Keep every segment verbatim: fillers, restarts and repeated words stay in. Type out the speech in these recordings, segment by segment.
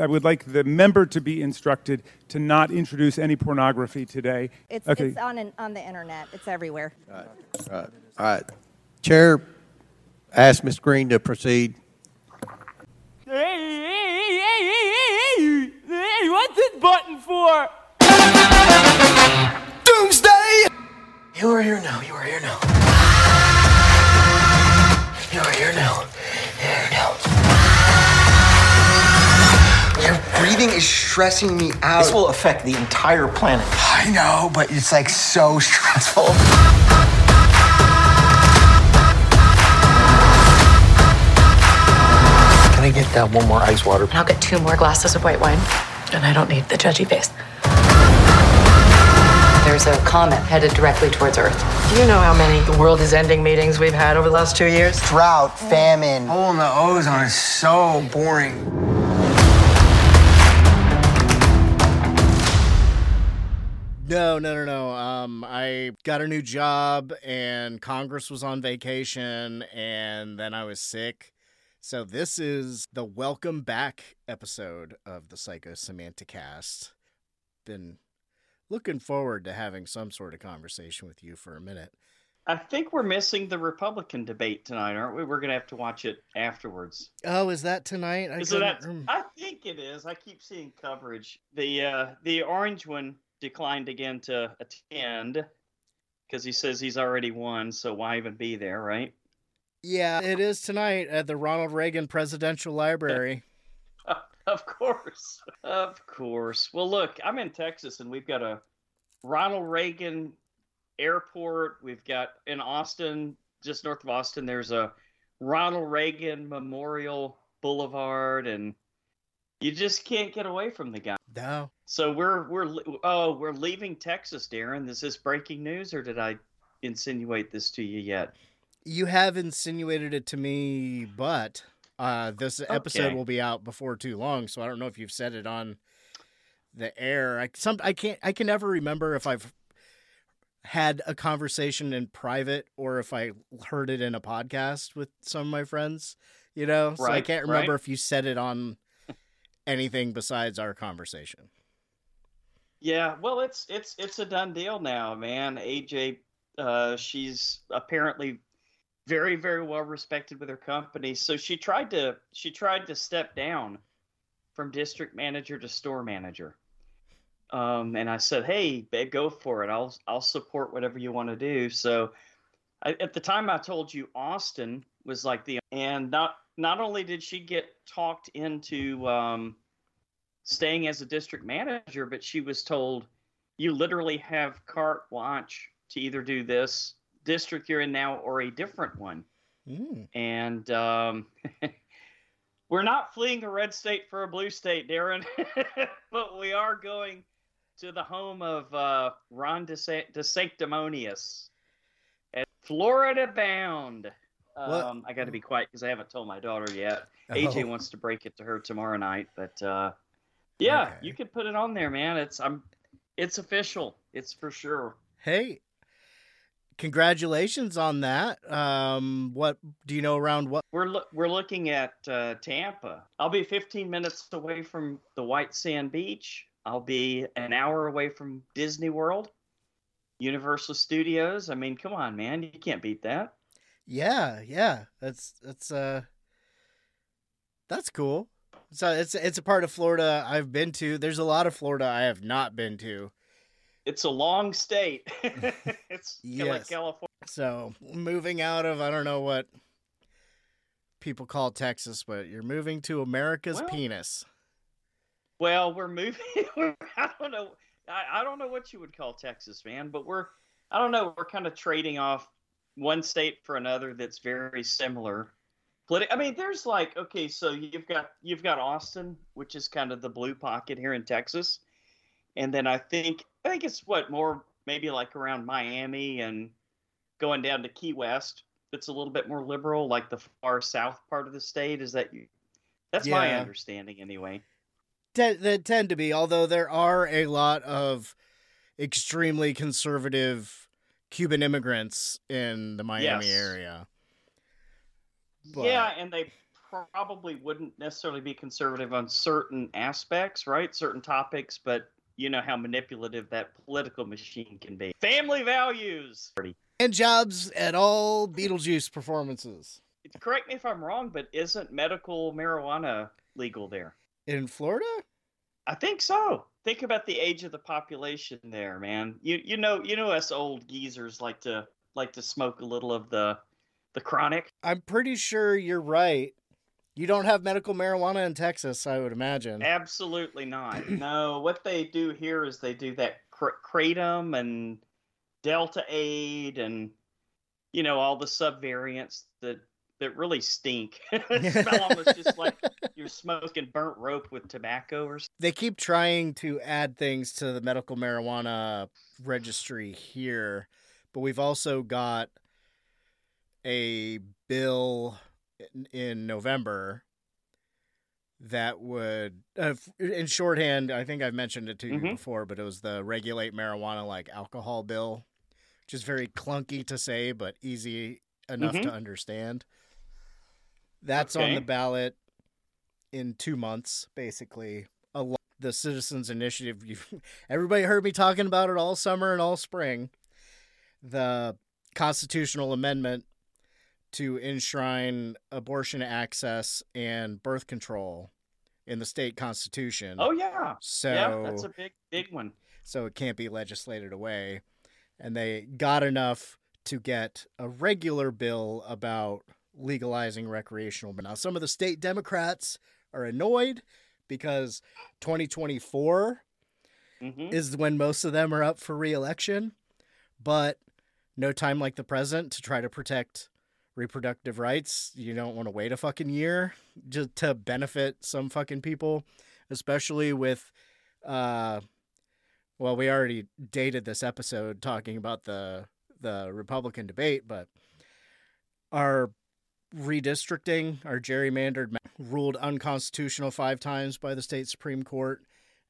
I would like the member to be instructed to not introduce any pornography today. It's, okay. it's on, an, on the internet. It's everywhere. All right. All right. All right. Chair, ask Miz Green to proceed. Hey, hey, hey, hey, hey, hey, what's this button for? Doomsday! You are here now. You are here now. You are here now. You are here now. Your breathing is stressing me out. This will affect the entire planet. I know, but it's like so stressful. Can I get that one more ice water? I'll get two more glasses of white wine. And I don't need the judgy face. There's a comet headed directly towards Earth. Do you know how many the world is ending meetings we've had over the last two years? Drought, famine, hole in the ozone is so boring. No, no, no, no. Um, I got a new job and Congress was on vacation and then I was sick. So this is the welcome back episode of the Psychosemanticast. Been looking forward to having some sort of conversation with you for a minute. I think we're missing the Republican debate tonight, aren't we? We're going to have to watch it afterwards. Oh, is that tonight? I, is that, I think it is. I keep seeing coverage. The uh, the orange one declined again to attend because he says he's already won, so why even be there, right? Yeah, it is tonight at the Ronald Reagan Presidential Library. Of course. Of course. Well, look, I'm in Texas, and we've got a Ronald Reagan airport. We've got in Austin, just north of Austin, there's a Ronald Reagan Memorial Boulevard, and you just can't get away from the guy. No. So we're we're oh, we're leaving Texas, Daeron. Is this breaking news, or did I insinuate this to you yet? You have insinuated it to me, but... Uh, this episode okay. will be out before too long, so I don't know if you've said it on the air. I some I can't I can never remember if I've had a conversation in private or if I heard it in a podcast with some of my friends. You know, right, so I can't remember right. if you said it on anything besides our conversation. Yeah, well, it's it's it's a done deal now, man. A J, uh, she's apparently very, very well respected with her company. So she tried to she tried to step down from district manager to store manager. Um, and I said, "Hey, babe, go for it. I'll I'll support whatever you want to do." So I, at the time I told you Austin was like the and not not only did she get talked into um, staying as a district manager, but she was told you literally have carte blanche to either do this district you're in now or a different one. Mm. And um, we're not fleeing a red state for a blue state, Daeron, but we are going to the home of uh, Ron DeSanctimonious at Florida Bound. Um, I got to be quiet because I haven't told my daughter yet. Oh. A J wants to break it to her tomorrow night, but uh, yeah, okay. You can put it on there, man. It's I'm, it's official. It's for sure. Hey. Congratulations on that. Um, what do you know around what? We're lo- we're looking at uh, Tampa. I'll be fifteen minutes away from the White Sand Beach. I'll be an hour away from Disney World, Universal Studios. I mean, come on, man. You can't beat that. Yeah, yeah. That's that's uh that's cool. So it's it's a part of Florida I've been to. There's a lot of Florida I have not been to. It's a long state. It's yes. like California. So moving out of, I don't know what people call Texas, but you're moving to America's well, penis. Well, we're moving. I don't know. I, I don't know what you would call Texas, man, but we're, I don't know. We're kind of trading off one state for another. That's very similar. Politi- I mean, there's like, okay, so you've got, you've got Austin, which is kind of the blue pocket here in Texas. And then I think, I think it's what more maybe like around Miami and going down to Key West. It's a little bit more liberal, like the far south part of the state. Is that you? That's yeah. my understanding, anyway. T- they tend to be, although there are a lot of extremely conservative Cuban immigrants in the Miami yes. area. But... Yeah, and they probably wouldn't necessarily be conservative on certain aspects, right? Certain topics, but you know how manipulative that political machine can be. Family values. And jobs at all Beetlejuice performances. Correct me if I'm wrong, but isn't medical marijuana legal there? In Florida? I think so. Think about the age of the population there, man. You you know you know us old geezers like to like to smoke a little of the the chronic. I'm pretty sure you're right. You don't have medical marijuana in Texas, I would imagine. Absolutely not. No, what they do here is they do that cr- kratom and Delta Aid and, you know, all the subvariants that that really stink. It smells almost just like you're smoking burnt rope with tobacco or something. They keep trying to add things to the medical marijuana registry here, but we've also got a bill in November that would, uh, in shorthand, I think I've mentioned it to you mm-hmm. before, but it was the regulate marijuana like alcohol bill, which is very clunky to say, but easy enough mm-hmm. to understand. That's okay. On the ballot in two months, basically. A lot, the Citizens Initiative, you've, everybody heard me talking about it all summer and all spring. The constitutional amendment to enshrine abortion access and birth control in the state constitution. Oh, yeah. So yeah, that's a big, big one. So it can't be legislated away. And they got enough to get a regular bill about legalizing recreational. Now, some of the state Democrats are annoyed because twenty twenty-four mm-hmm. is when most of them are up for re-election. But no time like the present to try to protect reproductive rights. You don't want to wait a fucking year just to benefit some fucking people, especially with, uh, well, we already dated this episode talking about the, the Republican debate, but our redistricting, our gerrymandered ma- ruled unconstitutional five times by the state Supreme Court.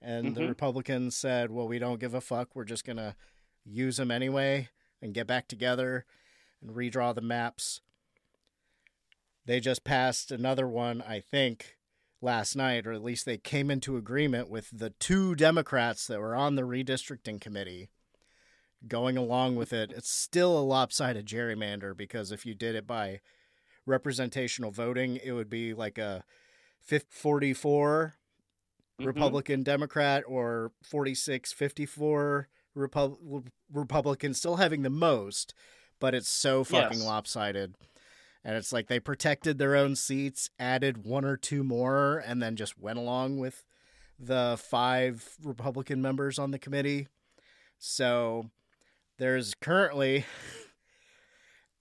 And mm-hmm. the Republicans said, well, we don't give a fuck. We're just going to use them anyway and get back together and redraw the maps. They just passed another one, I think, last night, or at least they came into agreement with the two Democrats that were on the redistricting committee going along with it. It's still a lopsided gerrymander because if you did it by representational voting, it would be like a forty-four mm-hmm. Republican Democrat or forty-six fifty-four Repub- Republican, still having the most, but it's so fucking yes. lopsided. And it's like they protected their own seats, added one or two more, and then just went along with the five Republican members on the committee. So there's currently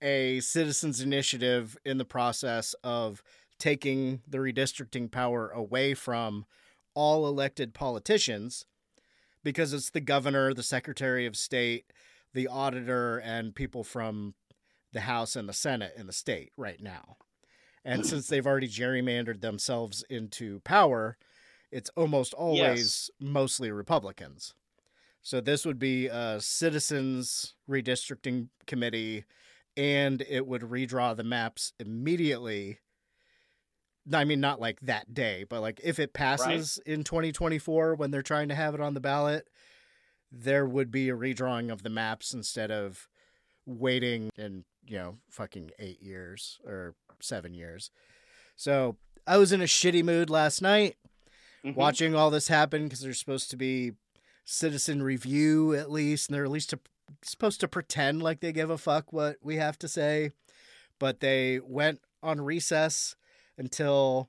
a citizens' initiative in the process of taking the redistricting power away from all elected politicians, because it's the governor, the secretary of state, the auditor, and people from the House and the Senate in the state right now. And since they've already gerrymandered themselves into power, it's almost always yes. mostly Republicans. So this would be a citizens redistricting committee, and it would redraw the maps immediately. I mean, not like that day, but like if it passes right. in twenty twenty-four when they're trying to have it on the ballot, there would be a redrawing of the maps instead of waiting in, you know, fucking eight years or seven years. So I was in a shitty mood last night mm-hmm. watching all this happen because there's supposed to be citizen review at least, and they're at least to, supposed to pretend like they give a fuck what we have to say. But they went on recess until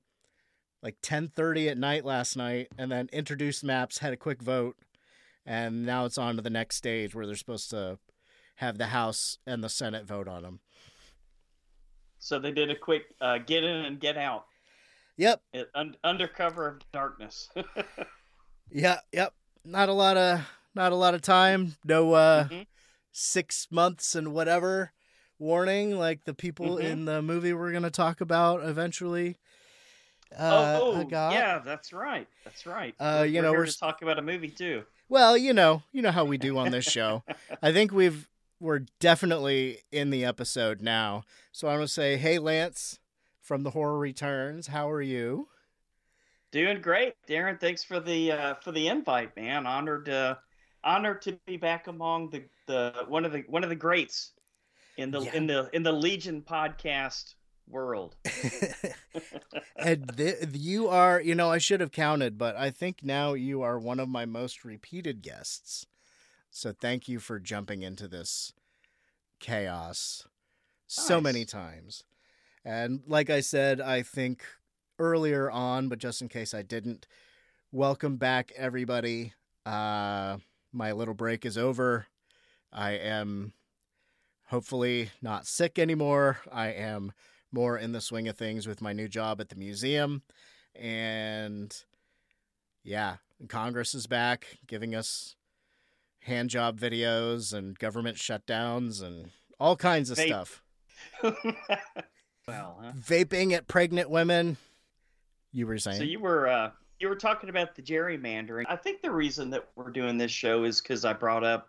like ten thirty at night last night, and then introduced maps, had a quick vote, and now it's on to the next stage where they're supposed to have the House and the Senate vote on them. So they did a quick uh, get in and get out. Yep. It, un- under cover of darkness. yeah. Yep. Not a lot of, not a lot of time. No uh, mm-hmm. six months and whatever. Warning, like the people mm-hmm. in the movie we're going to talk about eventually. Uh, oh, oh yeah, that's right. That's right. Uh, we're, you know, we're, we're just talking about a movie too. Well, you know, you know how we do on this show. I think we've we're definitely in the episode now. So I'm going to say, hey, Lance, from The Horror Returns. How are you? Doing great, Daeron. Thanks for the uh, for the invite, man. Honored uh, honored to be back among the, the one of the one of the greats in the yeah. in the in the Legion podcast world. And th- you are, you know, I should have counted, but I think now you are one of my most repeated guests. So thank you for jumping into this chaos so nice. many times. And like I said, I think earlier on, but just in case I didn't, welcome back, everybody. Uh, my little break is over. I am hopefully not sick anymore. I am more in the swing of things with my new job at the museum. And yeah, Congress is back giving us hand job videos and government shutdowns and all kinds of Vape. stuff. Well, huh? Vaping at pregnant women. You were saying. So you were uh, you were talking about the gerrymandering. I think the reason that we're doing this show is because I brought up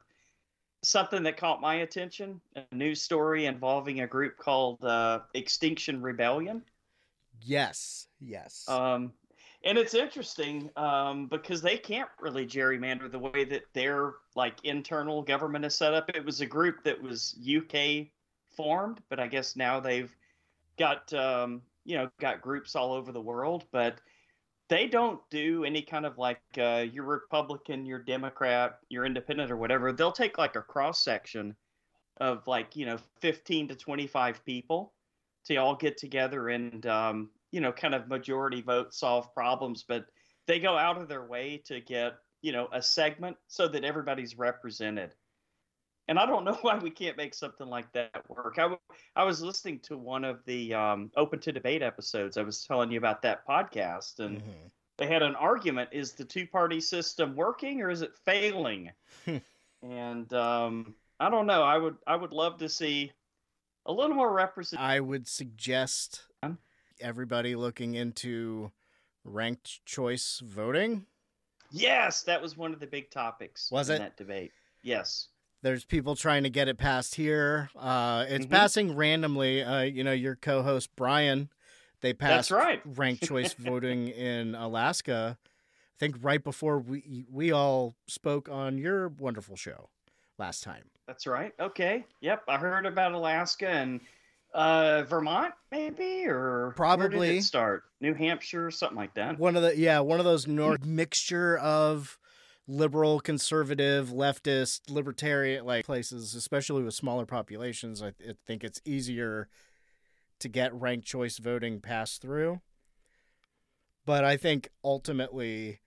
something that caught my attention, a news story involving a group called uh, Extinction Rebellion. Yes, yes. Um, and it's interesting um, because they can't really gerrymander the way that their like internal government is set up. It was a group that was U K formed, but I guess now they've got um, you know got groups all over the world. But they don't do any kind of like uh, you're Republican, you're Democrat, you're Independent or whatever. They'll take like a cross section of like, you know, fifteen to twenty-five people to all get together and, um, you know, kind of majority vote solve problems. But they go out of their way to get, you know, a segment so that everybody's represented. And I don't know why we can't make something like that work. I, w- I was listening to one of the um, Open to Debate episodes. I was telling you about that podcast. And mm-hmm. they had an argument. Is the two-party system working or is it failing? And um, I don't know. I would I would love to see a little more representation. I would suggest everybody looking into ranked choice voting. Yes, that was one of the big topics was in it? that debate. Yes. There's people trying to get it passed here. Uh, it's mm-hmm. passing randomly. Uh, you know, your co-host, Brian, they passed That's right. ranked choice voting in Alaska. I think right before we we all spoke on your wonderful show last time. That's right. Okay. Yep. I heard about Alaska and uh, Vermont, maybe, or probably where did it start? New Hampshire, something like that. One of the yeah, one of those north mixture of liberal, conservative, leftist, libertarian like places, especially with smaller populations. I, th- I think it's easier to get ranked choice voting passed through. But I think ultimately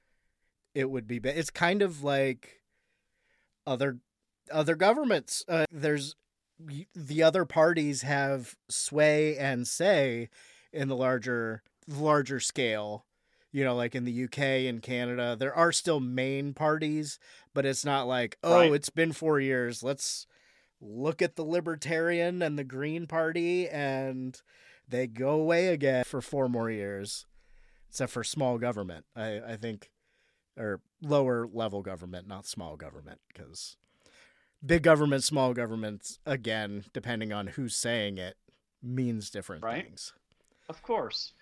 it would be, be- it's kind of like other, other governments. Uh, there's the other parties have sway and say in the larger, larger scale. You know, like in the U K and Canada, there are still main parties, but it's not like, oh, right. it's been four years. Let's look at the Libertarian and the Green Party, and they go away again for four more years, except for small government, I, I think, or lower level government, not small government, because big government, small governments, again, depending on who's saying it, means different right? things. Of course.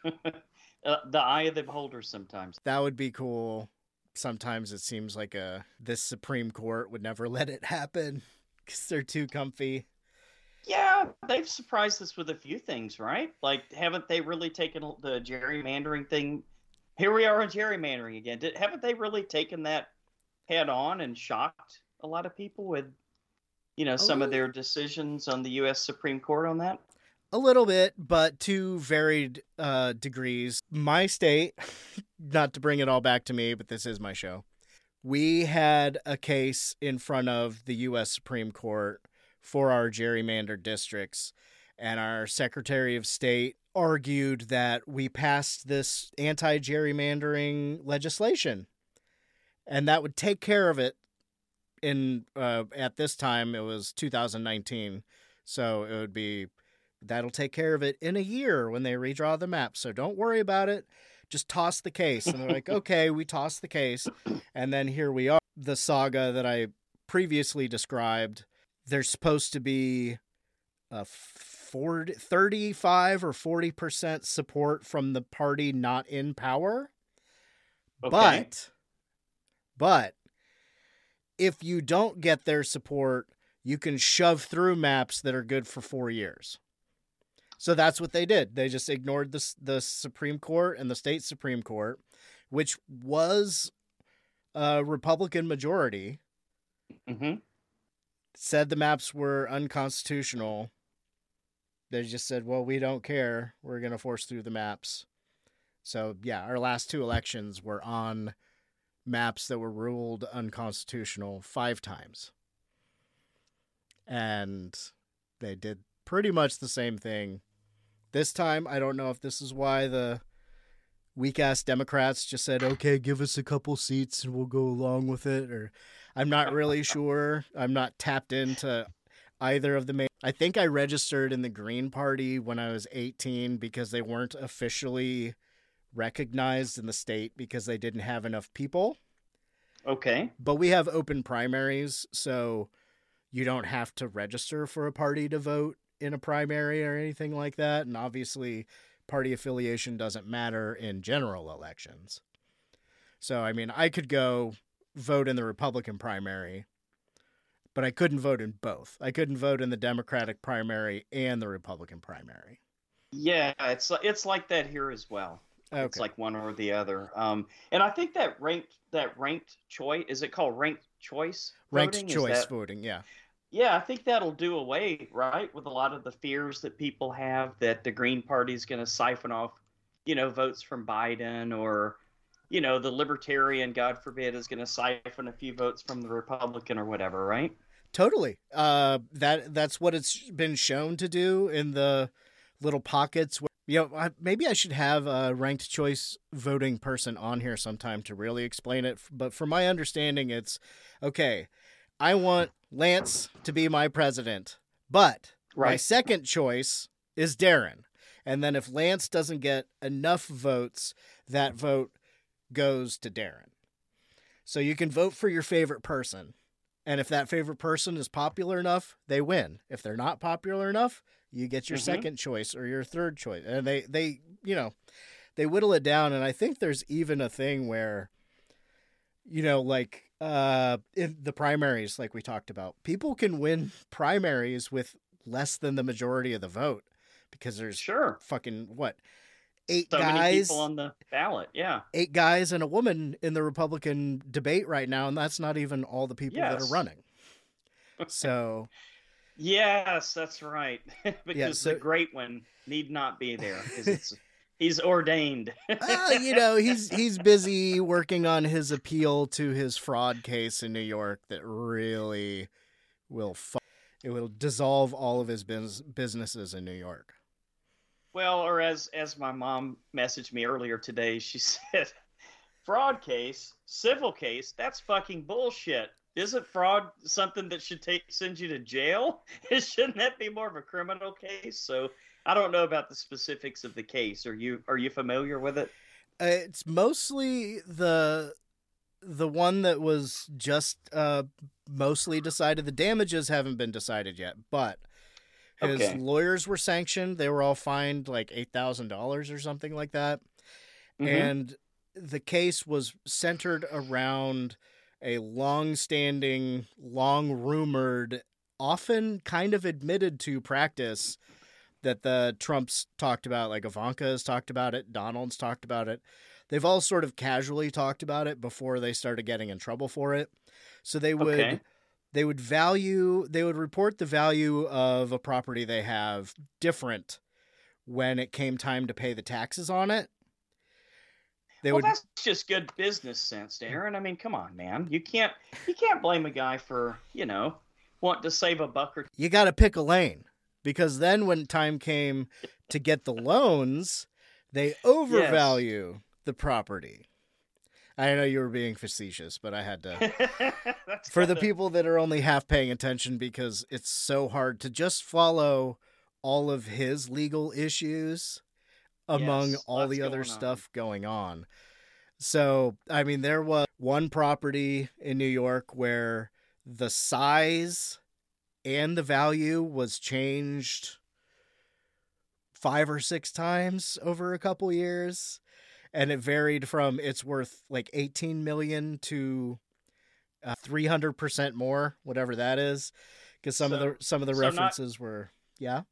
Uh, the eye of the beholder sometimes. That would be cool. Sometimes it seems like a this Supreme Court would never let it happen because they're too comfy. Yeah, they've surprised us with a few things, right? Like, haven't they really taken the gerrymandering thing? Here we are on gerrymandering again. Did, haven't they really taken that head on and shocked a lot of people with, you know, oh. some of their decisions on the U S Supreme Court on that? A little bit, but to varied uh, degrees. My state, not to bring it all back to me, but this is my show. We had a case in front of the U S Supreme Court for our gerrymandered districts, and our Secretary of State argued that we passed this anti-gerrymandering legislation, and that would take care of it. In uh, at this time, it was two thousand nineteen, so it would be... That'll take care of it in a year when they redraw the map. So don't worry about it. Just toss the case. And they're like, okay, we toss the case. And then here we are. The saga that I previously described, there's supposed to be a forty, thirty-five or forty percent support from the party not in power. Okay. But, but if you don't get their support, you can shove through maps that are good for four years. So that's what they did. They just ignored the, the Supreme Court and the state Supreme Court, which was a Republican majority. Mm-hmm. Said the maps were unconstitutional. They just said, well, we don't care. We're going to force through the maps. So, yeah, our last two elections were on maps that were ruled unconstitutional five times. And they did pretty much the same thing. This time, I don't know if this is why the weak-ass Democrats just said, okay, give us a couple seats and we'll go along with it. Or I'm not really sure. I'm not tapped into either of the main. I think I registered in the Green Party when I was eighteen because they weren't officially recognized in the state because they didn't have enough people. Okay. But we have open primaries, so you don't have to register for a party to vote in a primary or anything like that. And obviously, party affiliation doesn't matter in general elections. So, I mean, I could go vote in the Republican primary, but I couldn't vote in both. I couldn't vote in the Democratic primary and the Republican primary. Yeah, it's it's like that here as well. Okay. It's like one or the other. Um, and I think that ranked that ranked choice, is it called ranked choice voting? Ranked choice that, voting, yeah. Yeah, I think that'll do away, right, with a lot of the fears that people have that the Green Party's going to siphon off, you know, votes from Biden, or, you know, the Libertarian, God forbid, is going to siphon a few votes from the Republican or whatever, right? Totally. Uh, that that's what it's been shown to do in the little pockets where, you know, maybe I should have a ranked choice voting person on here sometime to really explain it. But from my understanding, it's, okay, I want Lance to be my president, but right. my second choice is Daeron. And then if Lance doesn't get enough votes, that vote goes to Daeron. So you can vote for your favorite person. And if that favorite person is popular enough, they win. If they're not popular enough, you get your mm-hmm. second choice or your third choice. And they, they, you know, they whittle it down. And I think there's even a thing where, you know, like uh, in the primaries, like we talked about, people can win primaries with less than the majority of the vote because there's sure. fucking what? Eight so guys, many people on the ballot, yeah. Eight guys and a woman in the Republican debate right now, and that's not even all the people yes. that are running. So, yes, that's right. because yeah, so, the great one need not be there because he's ordained. uh, you know, he's he's busy working on his appeal to his fraud case in New York that really will fu- it will dissolve all of his biz- businesses in New York. Well, or as as my mom messaged me earlier today, she said, fraud case, civil case, that's fucking bullshit. Isn't fraud something that should take send you to jail? Shouldn't that be more of a criminal case? So I don't know about the specifics of the case. Are you are you familiar with it? Uh, it's mostly the the one that was just uh, mostly decided. The damages haven't been decided yet, but his okay. lawyers were sanctioned. They were all fined like eight thousand dollars or something like that. Mm-hmm. And the case was centered around a long-standing, long-rumored, often kind of admitted to practice that the Trumps talked about, like Ivanka's talked about it, Donald's talked about it. They've all sort of casually talked about it before they started getting in trouble for it. So they would... Okay. They would value, they would report the value of a property they have different when it came time to pay the taxes on it. They well, would... that's just good business sense, Daeron. I mean, come on, man. You can't, you can't blame a guy for, you know, wanting to save a buck or two. You got to pick a lane, because then when time came to get the loans, they overvalue yes. the property. I know you were being facetious, but I had to. For the people that are only half paying attention, because it's so hard to just follow all of his legal issues among yes, all the other going stuff on. going on. So, I mean, there was one property in New York where the size and the value was changed five or six times over a couple years. And it varied from it's worth like eighteen million dollars to uh, three hundred percent more, whatever that is. Because some so, of the some of the so references not, were, yeah?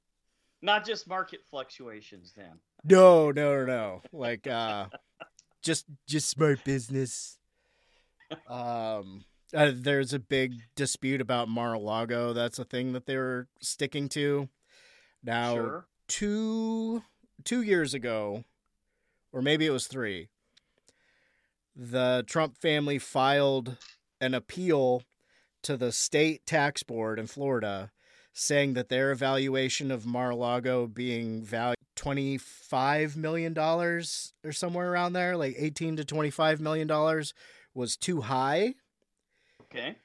Not just market fluctuations, then. No, no, no, no. Like, uh, just just smart business. Um, uh, there's a big dispute about Mar-a-Lago. That's a thing that they were sticking to. Now, sure. two two years ago, or maybe it was three, the Trump family filed an appeal to the state tax board in Florida saying that their evaluation of Mar-a-Lago being valued twenty-five million dollars or somewhere around there, like eighteen to twenty-five million dollars, was too high. Okay.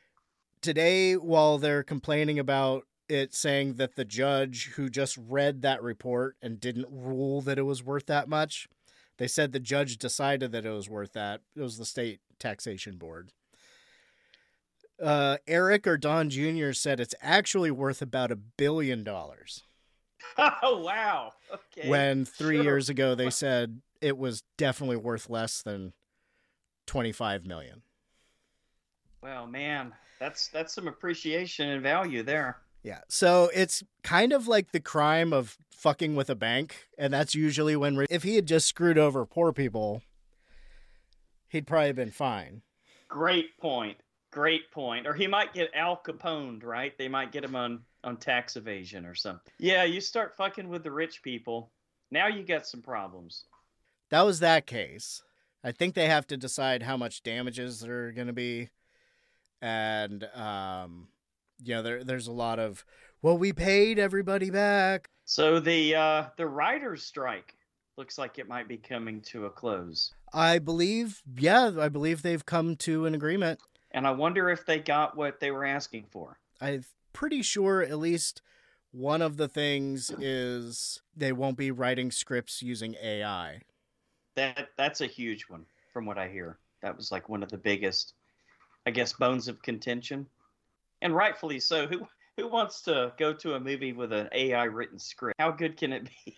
Today, while they're complaining about it, saying that the judge who just read that report and didn't rule that it was worth that much, they said the judge decided that it was worth that. It was the state taxation board. Uh, Eric or Don Junior said it's actually worth about a billion dollars. Oh, wow. Okay. When three sure. years ago, they said it was definitely worth less than twenty-five million. Well, man, that's that's some appreciation and value there. Yeah. So it's kind of like the crime of fucking with a bank. And that's usually when re- if he had just screwed over poor people, he'd probably have been fine. Great point. Great point. Or he might get Al Caponed, right? They might get him on, on tax evasion or something. Yeah, you start fucking with the rich people. Now you got some problems. That was that case. I think they have to decide how much damages there are going to be. And, um, you know, there, there's a lot of, well, we paid everybody back. So the uh, the writers' strike looks like it might be coming to a close. I believe, yeah, I believe they've come to an agreement. And I wonder if they got what they were asking for. I'm pretty sure at least one of the things is they won't be writing scripts using A I. That that's a huge one, from what I hear. That was like one of the biggest, I guess, bones of contention. And rightfully so. Who who wants to go to a movie with an A I written script? How good can it be?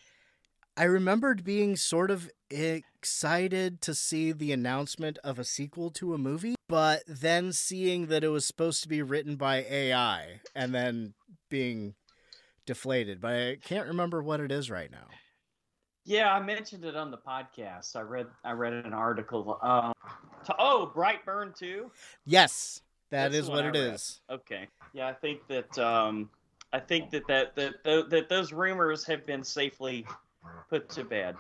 I remembered being sort of excited to see the announcement of a sequel to a movie, but then seeing that it was supposed to be written by A I and then being deflated. But I can't remember what it is right now. Yeah, I mentioned it on the podcast. I read I read an article. Um, to, oh, Brightburn too? Yes. That That's is what it read. Is. Okay. Yeah, I think that um, I think that that, that that that those rumors have been safely put to bed.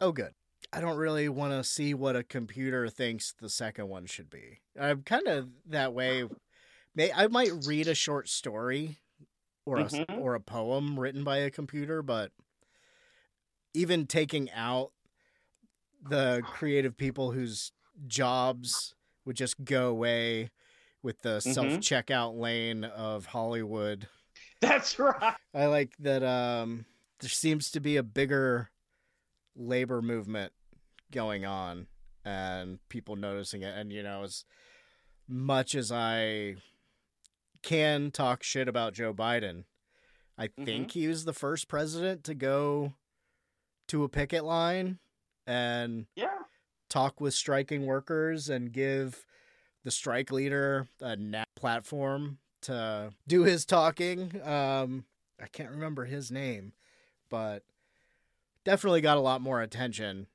Oh, good. I don't really want to see what a computer thinks the second one should be. I'm kind of that way. May I might read a short story or a, mm-hmm. or a poem written by a computer, but even taking out the creative people whose jobs would just go away with the mm-hmm. self-checkout lane of Hollywood. That's right. I like that um, there seems to be a bigger labor movement going on and people noticing it. And, you know, as much as I can talk shit about Joe Biden, I mm-hmm. think he was the first president to go to a picket line and yeah. talk with striking workers and give the strike leader a nap platform to do his talking. Um, I can't remember his name, but definitely got a lot more attention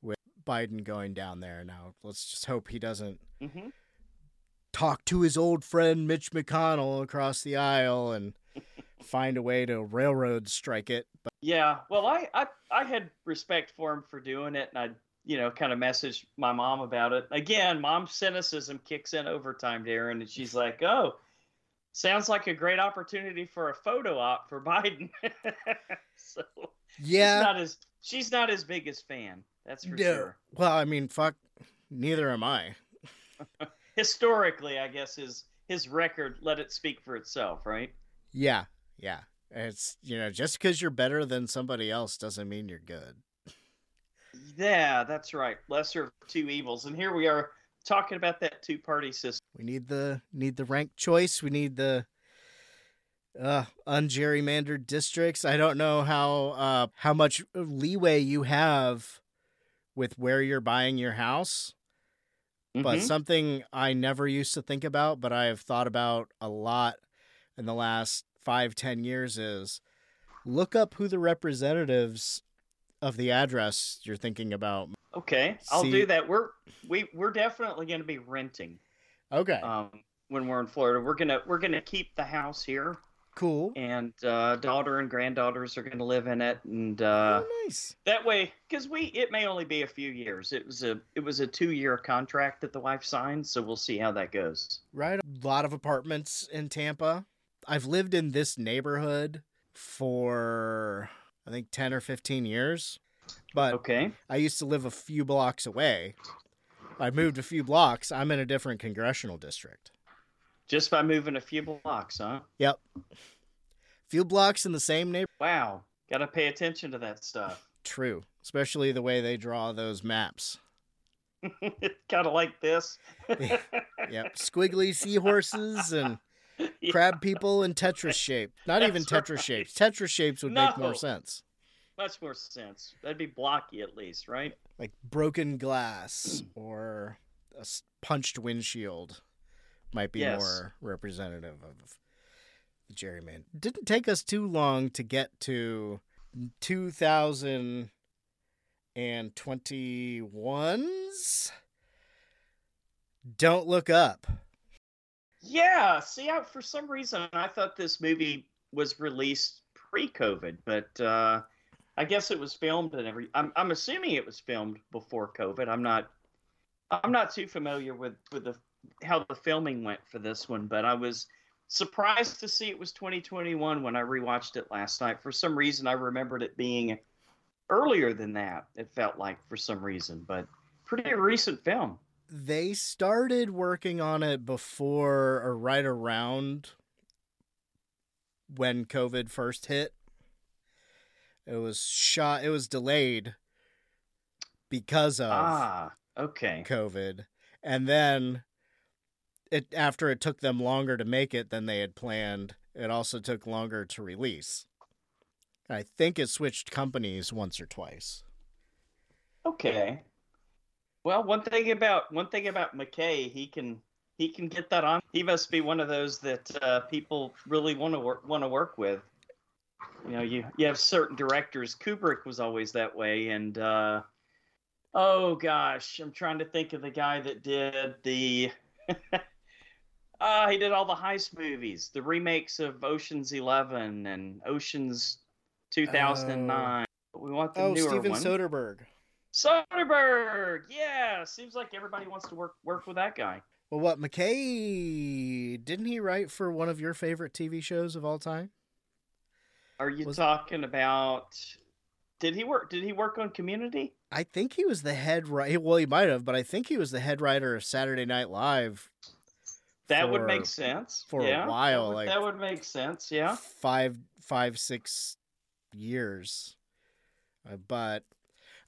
with Biden going down there. Now, let's just hope he doesn't mm-hmm. talk to his old friend Mitch McConnell across the aisle and find a way to railroad strike it. But yeah, well, I, I, I had respect for him for doing it, and I, you know, kind of messaged my mom about it. Again, mom's cynicism kicks in overtime, Daeron, and she's like, oh, sounds like a great opportunity for a photo op for Biden. So yeah, she's not as, she's not his biggest fan. That's for yeah. sure. Well, I mean, fuck, neither am I. Historically, I guess his, his record, let it speak for itself, right? Yeah. Yeah. It's, you know, just because you're better than somebody else doesn't mean you're good. Yeah, that's right. Lesser of two evils. And here we are talking about that two-party system. We need the need the ranked choice. We need the uh, ungerrymandered districts. I don't know how uh, how much leeway you have with where you're buying your house. Mm-hmm. But something I never used to think about, but I have thought about a lot in the last five, ten years is look up who the representatives of the address you're thinking about. Okay, I'll See, do that. We're we we're definitely going to be renting. Okay. Um, when we're in Florida, we're gonna we're gonna keep the house here. Cool. And uh, daughter and granddaughters are going to live in it, and uh, oh, nice. That way, because we it may only be a few years. It was a it was a two year contract that the wife signed, so we'll see how that goes. Right, a lot of apartments in Tampa. I've lived in this neighborhood for I think ten or fifteen years, but okay. I used to live a few blocks away. I moved a few blocks. I'm in a different congressional district. Just by moving a few blocks, huh? Yep. Few blocks in the same neighborhood. Wow. Got to pay attention to that stuff. True. Especially the way they draw those maps. Kind of like this. Yep. Squiggly seahorses and yeah. crab people in Tetris shape. Not That's even Tetris right. shapes. Tetris shapes would no. make more sense. Much more sense. That'd be blocky at least, right? Like broken glass or a punched windshield. Might be yes. more representative of the gerrymander. Didn't take us too long to get to twenty twenty-one's Don't Look Up. Yeah, see, I, for some reason, I thought this movie was released pre-COVID, but uh, I guess it was filmed and every. I'm, I'm assuming it was filmed before COVID. I'm not. I'm not too familiar with with the. how the filming went for this one, but I was surprised to see it was twenty twenty-one when I rewatched it last night. For some reason, I remembered it being earlier than that. It felt like for some reason, but pretty recent film. They started working on it before or right around when COVID first hit. It was shot. It was delayed because of ah, okay. COVID. And then It, after it took them longer to make it than they had planned, it also took longer to release. I think it switched companies once or twice. Okay. Well, one thing about one thing about McKay, he can he can get that on. He must be one of those that uh, people really want to work want to work with. You know, you you have certain directors. Kubrick was always that way, and uh, oh gosh, I'm trying to think of the guy that did the. Ah, uh, he did all the heist movies, the remakes of Ocean's Eleven and Ocean's two thousand nine. Oh. We want the oh, newer Steven one. Steven Soderbergh. Soderbergh, yeah. Seems like everybody wants to work work with that guy. Well, what McKay? Didn't he write for one of your favorite T V shows of all time? Are you was... talking about? Did he work? Did he work on Community? I think he was the head writer. Well, he might have, but I think he was the head writer of Saturday Night Live. That for, would make sense for yeah, a while. That would, like that would make sense. Yeah, five, five, six years. But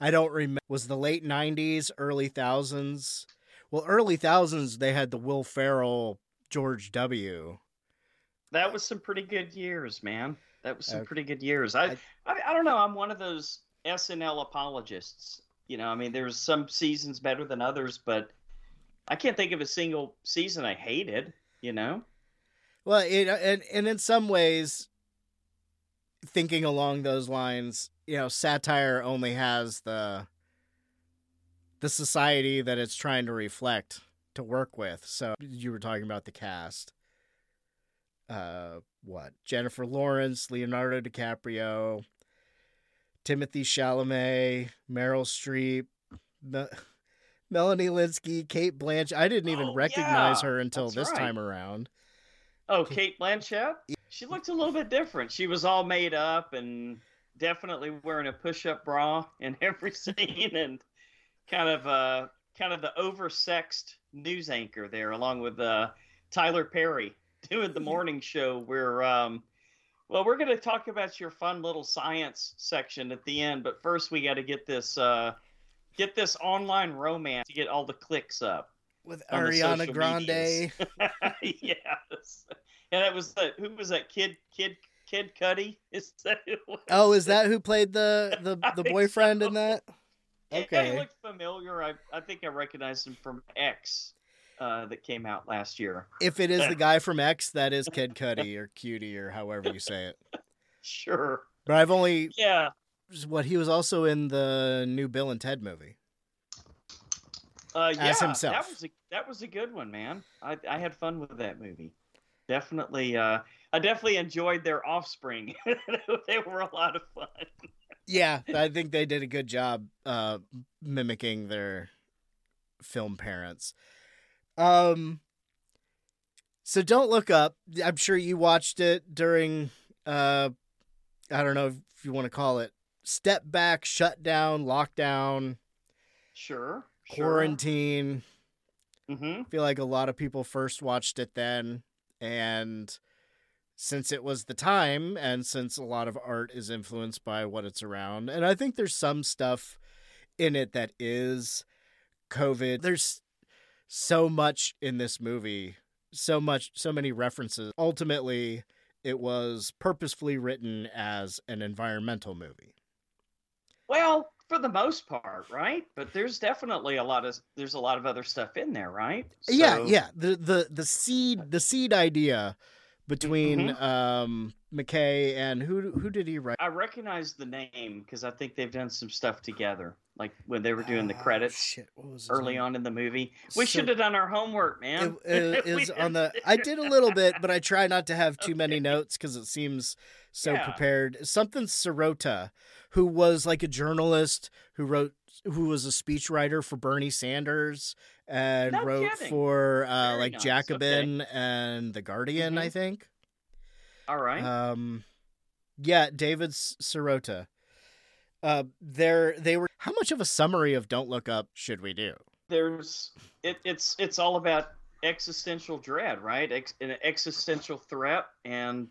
I don't remember. Was the late nineties, early thousands? Well, early thousands they had the Will Ferrell, George W. That was some pretty good years, man. That was some uh, pretty good years. I, I, I, I don't know. I'm one of those S N L apologists. You know, I mean, there's some seasons better than others, but I can't think of a single season I hated, you know? Well, it, and, and in some ways, thinking along those lines, you know, satire only has the the society that it's trying to reflect to work with. So you were talking about the cast. Uh, what? Jennifer Lawrence, Leonardo DiCaprio, Timothy Chalamet, Meryl Streep, Me- Melanie Linsky, Cate Blanchett. I didn't even oh, recognize yeah. her until That's this right. time around. Oh, Cate Blanchett? She looked a little bit different. She was all made up and definitely wearing a push-up bra in every scene and kind of uh, kind of the oversexed news anchor there, along with uh, Tyler Perry doing The Morning Show where... Um, Well, we're going to talk about your fun little science section at the end, but first we got to get this uh, get this online romance to get all the clicks up. With Ariana Grande. Yes. And it was the, who was that kid, kid, kid Cudi? Is that who it was? Oh, is that who played the, the, the boyfriend so. in that? Okay. Yeah, he looked familiar. I, I think I recognized him from X, uh, that came out last year. If it is the guy from X, that is Kid Cudi or Cutie or however you say it. Sure. But I've only, yeah. What, he was also in the new Bill and Ted movie. Uh, yeah, as himself. That was a, that was a good one, man. I, I had fun with that movie. Definitely, uh, I definitely enjoyed their offspring. They were a lot of fun. Yeah, I think they did a good job uh, mimicking their film parents. Um, so Don't Look Up. I'm sure you watched it during, uh, I don't know if you want to call it, step back, shutdown, lockdown. Sure. Quarantine. Sure. Mm-hmm. I feel like a lot of people first watched it then. And since it was the time, and since a lot of art is influenced by what it's around, and I think there's some stuff in it that is COVID. There's so much in this movie, so much, so many references. Ultimately, it was purposefully written as an environmental movie. Well, for the most part, right? But there's definitely a lot of there's a lot of other stuff in there, right? So... Yeah, yeah. The the the seed the seed idea between mm-hmm. um, McKay and who who did he write? I recognize the name because I think they've done some stuff together, like when they were doing the credits oh, shit. What was early name? on in the movie. We so, should have done our homework, man. It, it is on the. I did a little bit, but I try not to have too okay. many notes because it seems so yeah. prepared. Something Sirota. Who was like a journalist who wrote, who was a speechwriter for Bernie Sanders and no wrote kidding. for uh, like nice. Jacobin okay. and The Guardian, mm-hmm. I think. All right. Um, yeah, David Sirota. Uh, there, they were. How much of a summary of Don't Look Up should we do? There's, it, it's, it's all about existential dread, right? Ex, an existential threat and.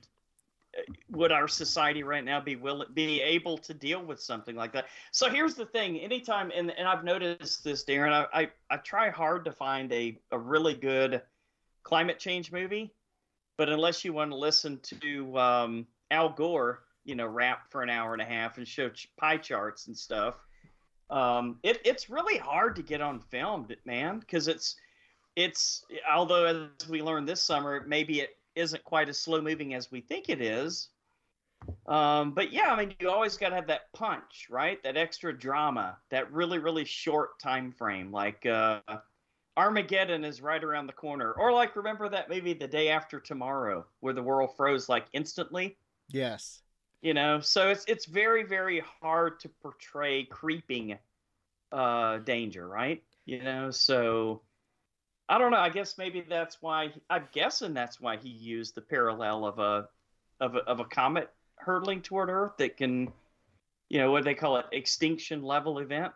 Would our society right now be will be able to deal with something like that? So here's the thing. Anytime, and, and I've noticed this, Daeron, I, I, I try hard to find a, a really good climate change movie, but unless you want to listen to um, Al Gore, you know, rap for an hour and a half and show pie charts and stuff, um, it, it's really hard to get on film, man, because it's, it's, although as we learned this summer, maybe it, isn't quite as slow moving as we think it is. Um, but yeah, I mean, you always got to have that punch, right? That extra drama, that really, really short time frame, like uh, Armageddon is right around the corner. Or like, remember that movie The Day After Tomorrow where the world froze like instantly? Yes. You know, so it's, it's very, very hard to portray creeping uh, danger, right? You know, so... I don't know. I guess maybe that's why. I'm guessing that's why he used the parallel of a, of a, of a comet hurtling toward Earth that can, you know, what do they call it, extinction level event.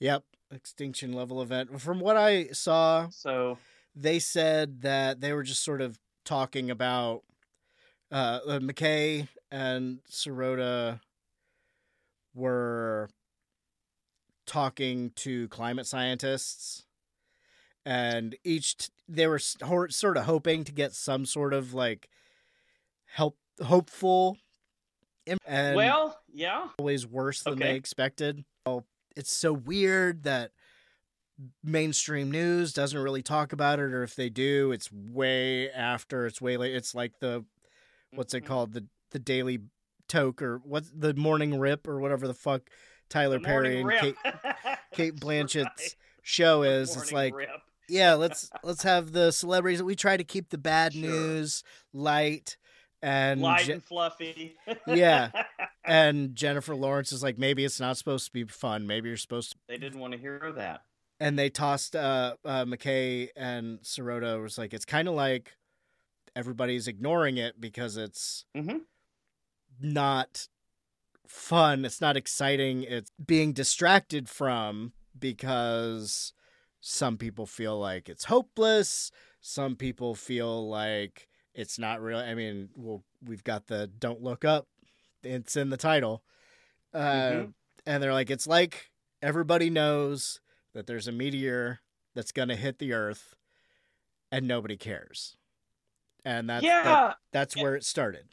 Yep, extinction level event. From what I saw, so they said that they were just sort of talking about uh, McKay and Sirota were talking to climate scientists. And each, t- they were ho- sort of hoping to get some sort of like help, hopeful. Imp- and well, yeah. Always worse than okay. they expected. Oh, it's so weird that mainstream news doesn't really talk about it. Or if they do, it's way after, it's way late. It's like the, what's it mm-hmm. called? The the Daily Toke or what's the Morning Rip or whatever the fuck Tyler the Perry and Kate, Kate Blanchett's right. show is. It's like, rip. Yeah, let's let's have the celebrities. We try to keep the bad sure. news light and light and fluffy. Yeah, and Jennifer Lawrence is like, maybe it's not supposed to be fun. Maybe you're supposed to. They didn't want to hear that. And they tossed uh, uh, McKay and Sirota was like, it's kind of like everybody's ignoring it because it's mm-hmm. not fun. It's not exciting. It's being distracted from because. Some people feel like it's hopeless. Some people feel like it's not real. I mean, we'll, we've got the Don't Look Up. It's in the title. Uh, mm-hmm. And they're like, it's like everybody knows that there's a meteor that's going to hit the earth and nobody cares. and that's yeah. that, that's where it started.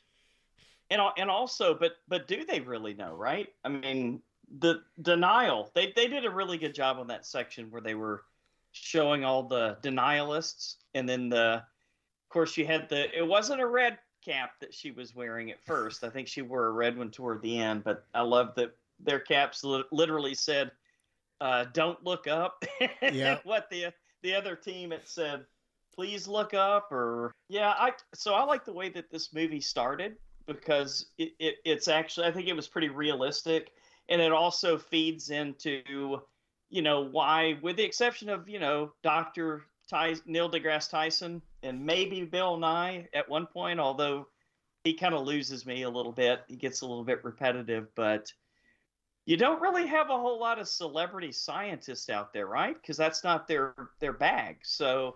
And and also, but but do they really know, right? I mean, the denial. They they did a really good job on that section where they were showing all the denialists, and then the, of course, you had the. It wasn't a red cap that she was wearing at first. I think she wore a red one toward the end, but I love that their caps li- literally said, uh, "Don't look up." Yeah. What the the other team it said, "Please look up," or yeah. I so I like the way that this movie started. Because it, it, it's actually, I think it was pretty realistic, and it also feeds into, you know, why, with the exception of, you know, Doctor Ty, Neil deGrasse Tyson, and maybe Bill Nye at one point, although he kind of loses me a little bit. He gets a little bit repetitive, but you don't really have a whole lot of celebrity scientists out there, right? Because that's not their, their bag. So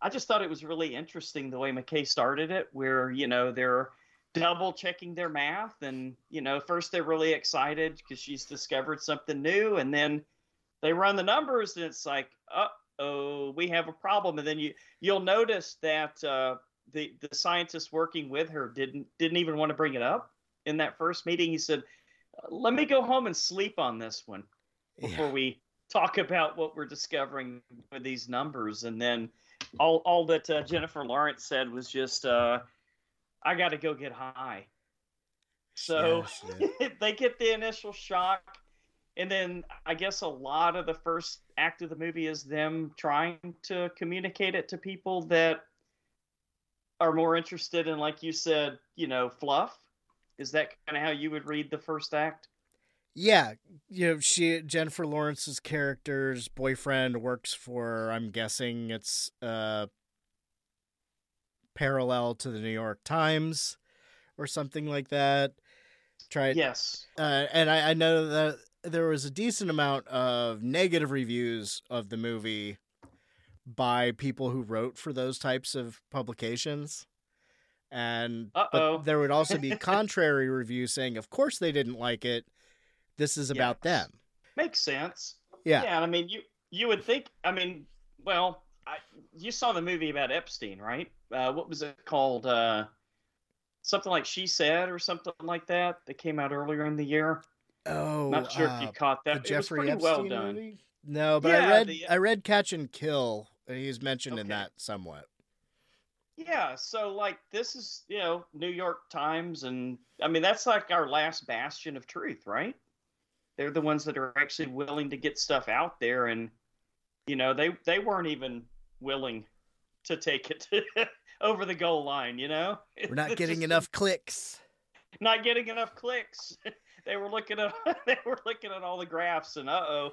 I just thought it was really interesting the way McKay started it, where, you know, they're double checking their math, and you know, first they're really excited because she's discovered something new, and then they run the numbers and it's like, uh-oh, we have a problem. And then you you'll notice that uh the the scientist working with her didn't didn't even want to bring it up in that first meeting. He said, let me go home and sleep on this one before yeah. we talk about what we're discovering with these numbers. And then all all that uh, Jennifer Lawrence said was just uh I got to go get high. So yes, yes. They get the initial shock. And then I guess a lot of the first act of the movie is them trying to communicate it to people that are more interested in, like you said, you know, fluff. Is that kind of how you would read the first act? Yeah. You know, she, Jennifer Lawrence's character's boyfriend works for, I'm guessing it's, uh, parallel to the New York Times or something like that. Try it. Yes. Uh, and I, I know that there was a decent amount of negative reviews of the movie by people who wrote for those types of publications. And but there would also be contrary reviews saying, of course they didn't like it. This is about yeah. them. Makes sense. Yeah. Yeah. I mean, you, you would think, I mean, well, I, you saw the movie about Epstein, right? Uh, what was it called? Uh, something like She Said or something like that. That came out earlier in the year. Oh, not sure uh, if you caught that. The it Jeffrey was pretty Epstein well done. Movie? No, but yeah, I read the... I read Catch and Kill. He's mentioned okay. in that somewhat. Yeah, so like this is, you know, New York Times, and I mean that's like our last bastion of truth, right? They're the ones that are actually willing to get stuff out there, and you know they they weren't even willing to take it over the goal line, you know? We're not getting just, enough clicks. Not getting enough clicks. They were looking at they were looking at all the graphs and uh-oh.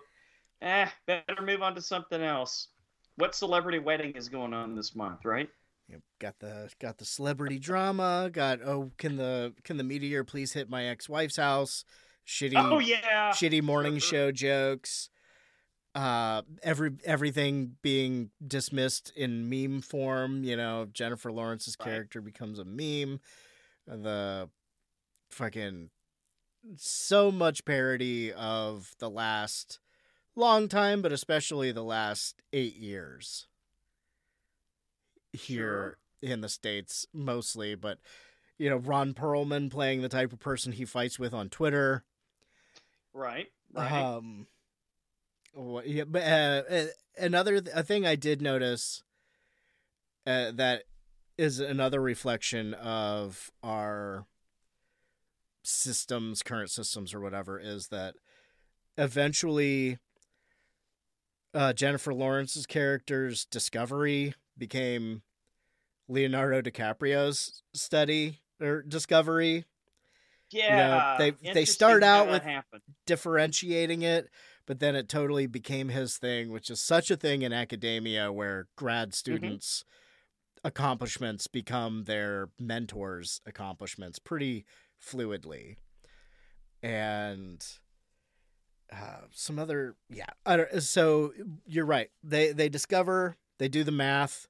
Eh, better move on to something else. What celebrity wedding is going on this month, right? Yep. Got the got the celebrity drama, got oh can the can the meteor please hit my ex-wife's house? Shitty oh, yeah. shitty morning show jokes. Uh, every everything being dismissed in meme form, you know, Jennifer Lawrence's character right. becomes a meme. The fucking so much parody of the last long time, but especially the last eight years here sure. in the States mostly. But, you know, Ron Perlman playing the type of person he fights with on Twitter. Right, right. Um, Well, yeah, but uh, another th- a thing I did notice uh, that is another reflection of our systems, current systems or whatever, is that eventually uh, Jennifer Lawrence's character's discovery became Leonardo DiCaprio's study or discovery. Yeah, you know, they they start out with happened. differentiating it. But then it totally became his thing, which is such a thing in academia where grad students' mm-hmm. accomplishments become their mentors' accomplishments pretty fluidly. And uh, some other, yeah. I don't, so you're right. They they discover, they do the math,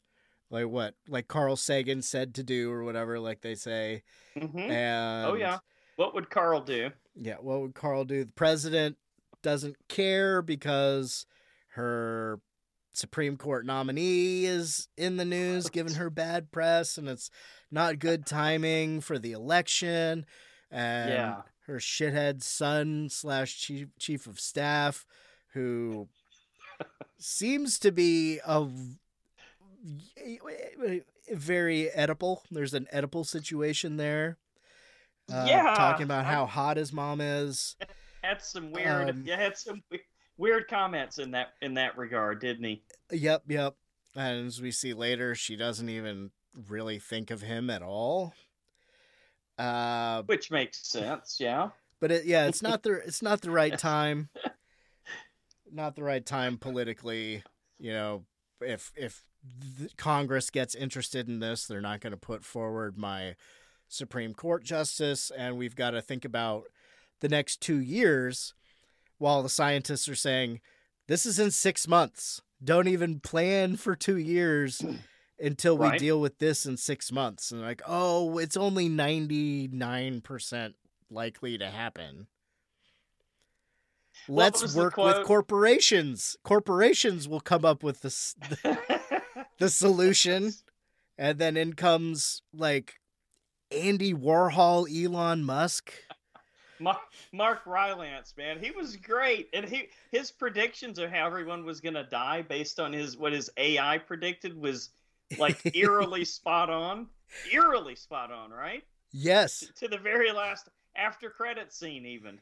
like what, like Carl Sagan said to do or whatever, like they say. Mm-hmm. And, oh, yeah. What would Carl do? Yeah, what would Carl do? The president doesn't care because her Supreme Court nominee is in the news, giving her bad press, and it's not good timing for the election. And yeah. her shithead son slash chief, chief of staff, who seems to be a very Oedipal. There's an Oedipal situation there. Uh, yeah. Talking about how hot his mom is. Had some weird, um, yeah, had some weird, weird comments in that in that regard, didn't he? Yep, yep. And as we see later, she doesn't even really think of him at all. Uh, Which makes sense, yeah. But it, yeah, it's not the it's not the right time. Not the right time politically. You know, if if Congress gets interested in this, they're not going to put forward my Supreme Court justice, and we've got to think about the next two years while the scientists are saying, this is in six months. Don't even plan for two years until we right. deal with this in six months. And like, oh, it's only ninety-nine percent likely to happen. Well, let's work with corporations. Corporations will come up with this, the, the solution. And then in comes like Andy Warhol, Elon Musk. Mark, Mark Rylance, man, he was great, and he his predictions of how everyone was gonna die based on his what his A I predicted was like eerily spot on, eerily spot on, right? Yes, to, to the very last after credit scene, even.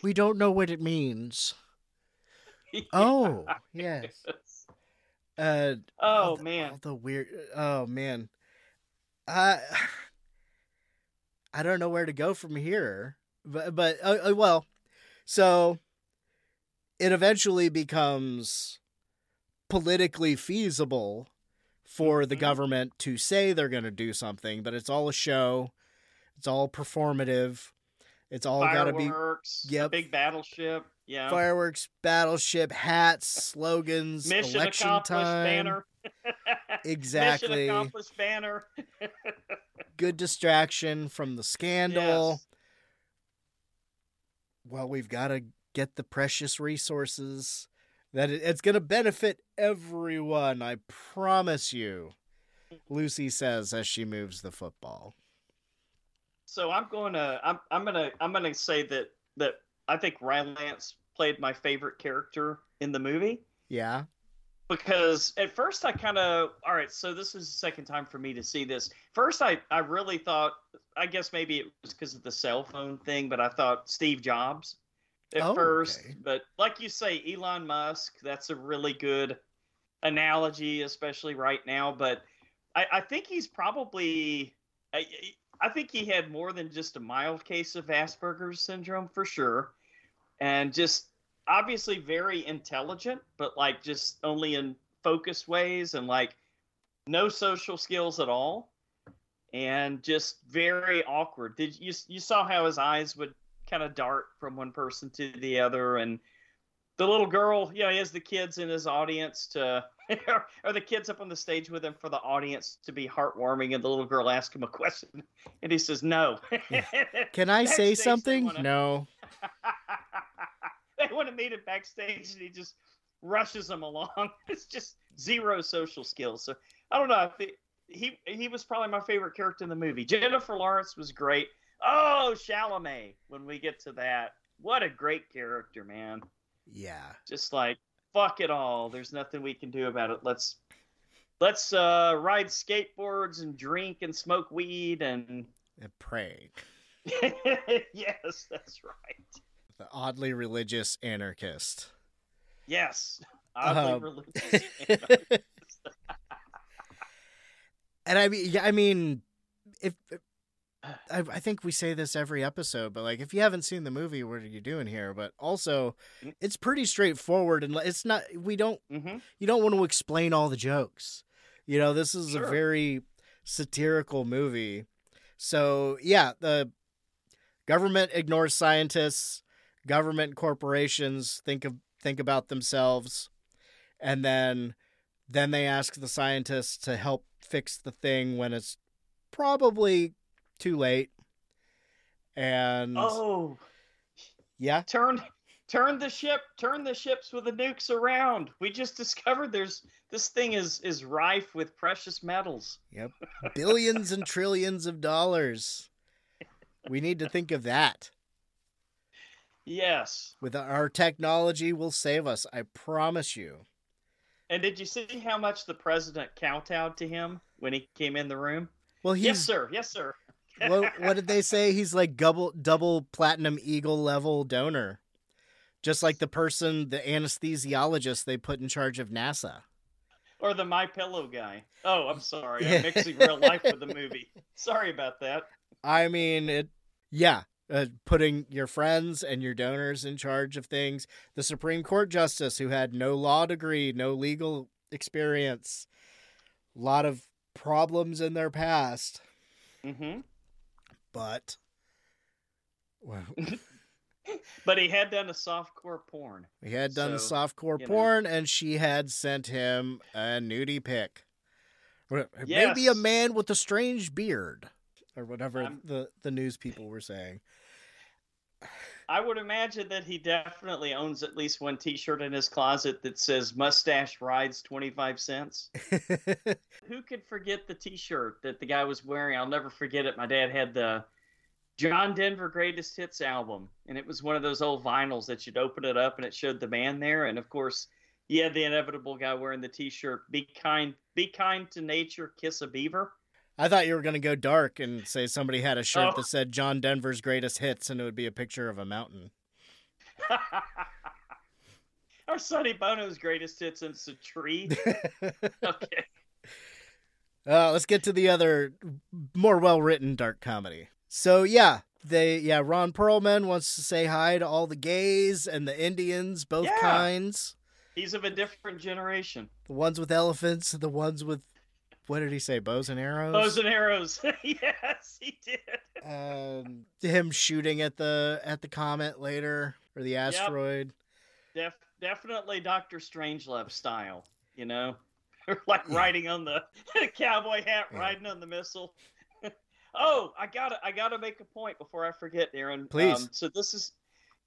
We don't know what it means. Yeah. Oh yes. Uh, oh the, man, the weird. Oh man, I. I don't know where to go from here, but, but uh, well, so it eventually becomes politically feasible for the government to say they're going to do something, but it's all a show. It's all performative. It's all got to be fireworks, yep. big battleship. Yeah. Fireworks, battleship, hats, slogans, mission election accomplished time. Banner. Exactly. Mission accomplished banner. Good distraction from the scandal. Yes. Well, we've got to get the precious resources that it, it's going to benefit everyone. I promise you, Lucy says as she moves the football. So I'm going to, I'm, I'm going to, I'm going to say that, that I think Rylance played my favorite character in the movie. Yeah. Because at first I kind of, all right, so this is the second time for me to see this. First, I, I really thought, I guess maybe it was because of the cell phone thing, but I thought Steve Jobs at oh, first. Okay. But like you say, Elon Musk, that's a really good analogy, especially right now. But I, I think he's probably, I, I think he had more than just a mild case of Asperger's syndrome for sure. And just, obviously very intelligent, but like just only in focused ways and like no social skills at all. And just very awkward. Did you, you saw how his eyes would kind of dart from one person to the other. And the little girl, you know, he has the kids in his audience to, or the kids up on the stage with him for the audience to be heartwarming. And the little girl asks him a question and he says, no. Can I say something? Wanna... No. They want to meet him backstage, and he just rushes them along. It's just zero social skills. So I don't know. I think he he was probably my favorite character in the movie. Jennifer Lawrence was great. Oh, Chalamet! When we get to that, what a great character, man. Yeah. Just like fuck it all. There's nothing we can do about it. Let's let's uh, ride skateboards and drink and smoke weed and, and pray. Yes, that's right. The oddly religious anarchist. Yes. Oddly um, religious anarchist. And I mean, I mean, if, if I, I think we say this every episode, but like, if you haven't seen the movie, what are you doing here? But also mm-hmm. it's pretty straightforward, and it's not, we don't, mm-hmm. you don't want to explain all the jokes. You know, this is sure. a very satirical movie. So yeah, the government ignores scientists. Government corporations think of think about themselves, and then then they ask the scientists to help fix the thing when it's probably too late. And oh, yeah, turn turn the ship, turn the ships with the nukes around. We just discovered there's this thing is is rife with precious metals. Yep. Billions and trillions of dollars. We need to think of that. Yes. With our technology will save us, I promise you. And did you see how much the president kowtowed to him when he came in the room? Well, he's, yes, sir. Yes, sir. what, what did they say? He's like double, double platinum eagle level donor. Just like the person, the anesthesiologist they put in charge of NASA. Or the My Pillow guy. Oh, I'm sorry. I'm mixing real life with the movie. Sorry about that. I mean, it. yeah. Uh, putting your friends and your donors in charge of things. The Supreme Court justice who had no law degree, no legal experience, a lot of problems in their past. Mm-hmm. But, well, but he had done a softcore porn. He had done so, a softcore porn, know. and she had sent him a nudie pic. Yes. Maybe a man with a strange beard, or whatever um, the, the news people were saying. I would imagine that he definitely owns at least one T-shirt in his closet that says mustache rides twenty-five cents. Who could forget the T-shirt that the guy was wearing? I'll never forget it. My dad had the John Denver Greatest Hits album, and it was one of those old vinyls that you'd open it up and it showed the band there. And of course, you had the inevitable guy wearing the T-shirt, be kind, be kind to nature, kiss a beaver. I thought you were going to go dark and say somebody had a shirt oh. that said John Denver's Greatest Hits and it would be a picture of a mountain. Or Sonny Bono's Greatest Hits, and it's a tree. Okay. Uh, let's get to the other more well-written dark comedy. So yeah, they yeah Ron Perlman wants to say hi to all the gays and the Indians, both yeah. kinds. He's of a different generation. The ones with elephants, the ones with... What did he say? Bows and arrows? Bows and arrows. Yes, he did. Um, him shooting at the at the comet later, or the asteroid. Yep. Def- definitely Doctor Strangelove style, you know? Like yeah. riding on the cowboy hat, yeah. riding on the missile. Oh, I gotta I gotta make a point before I forget, Daeron. Please. Um, so this is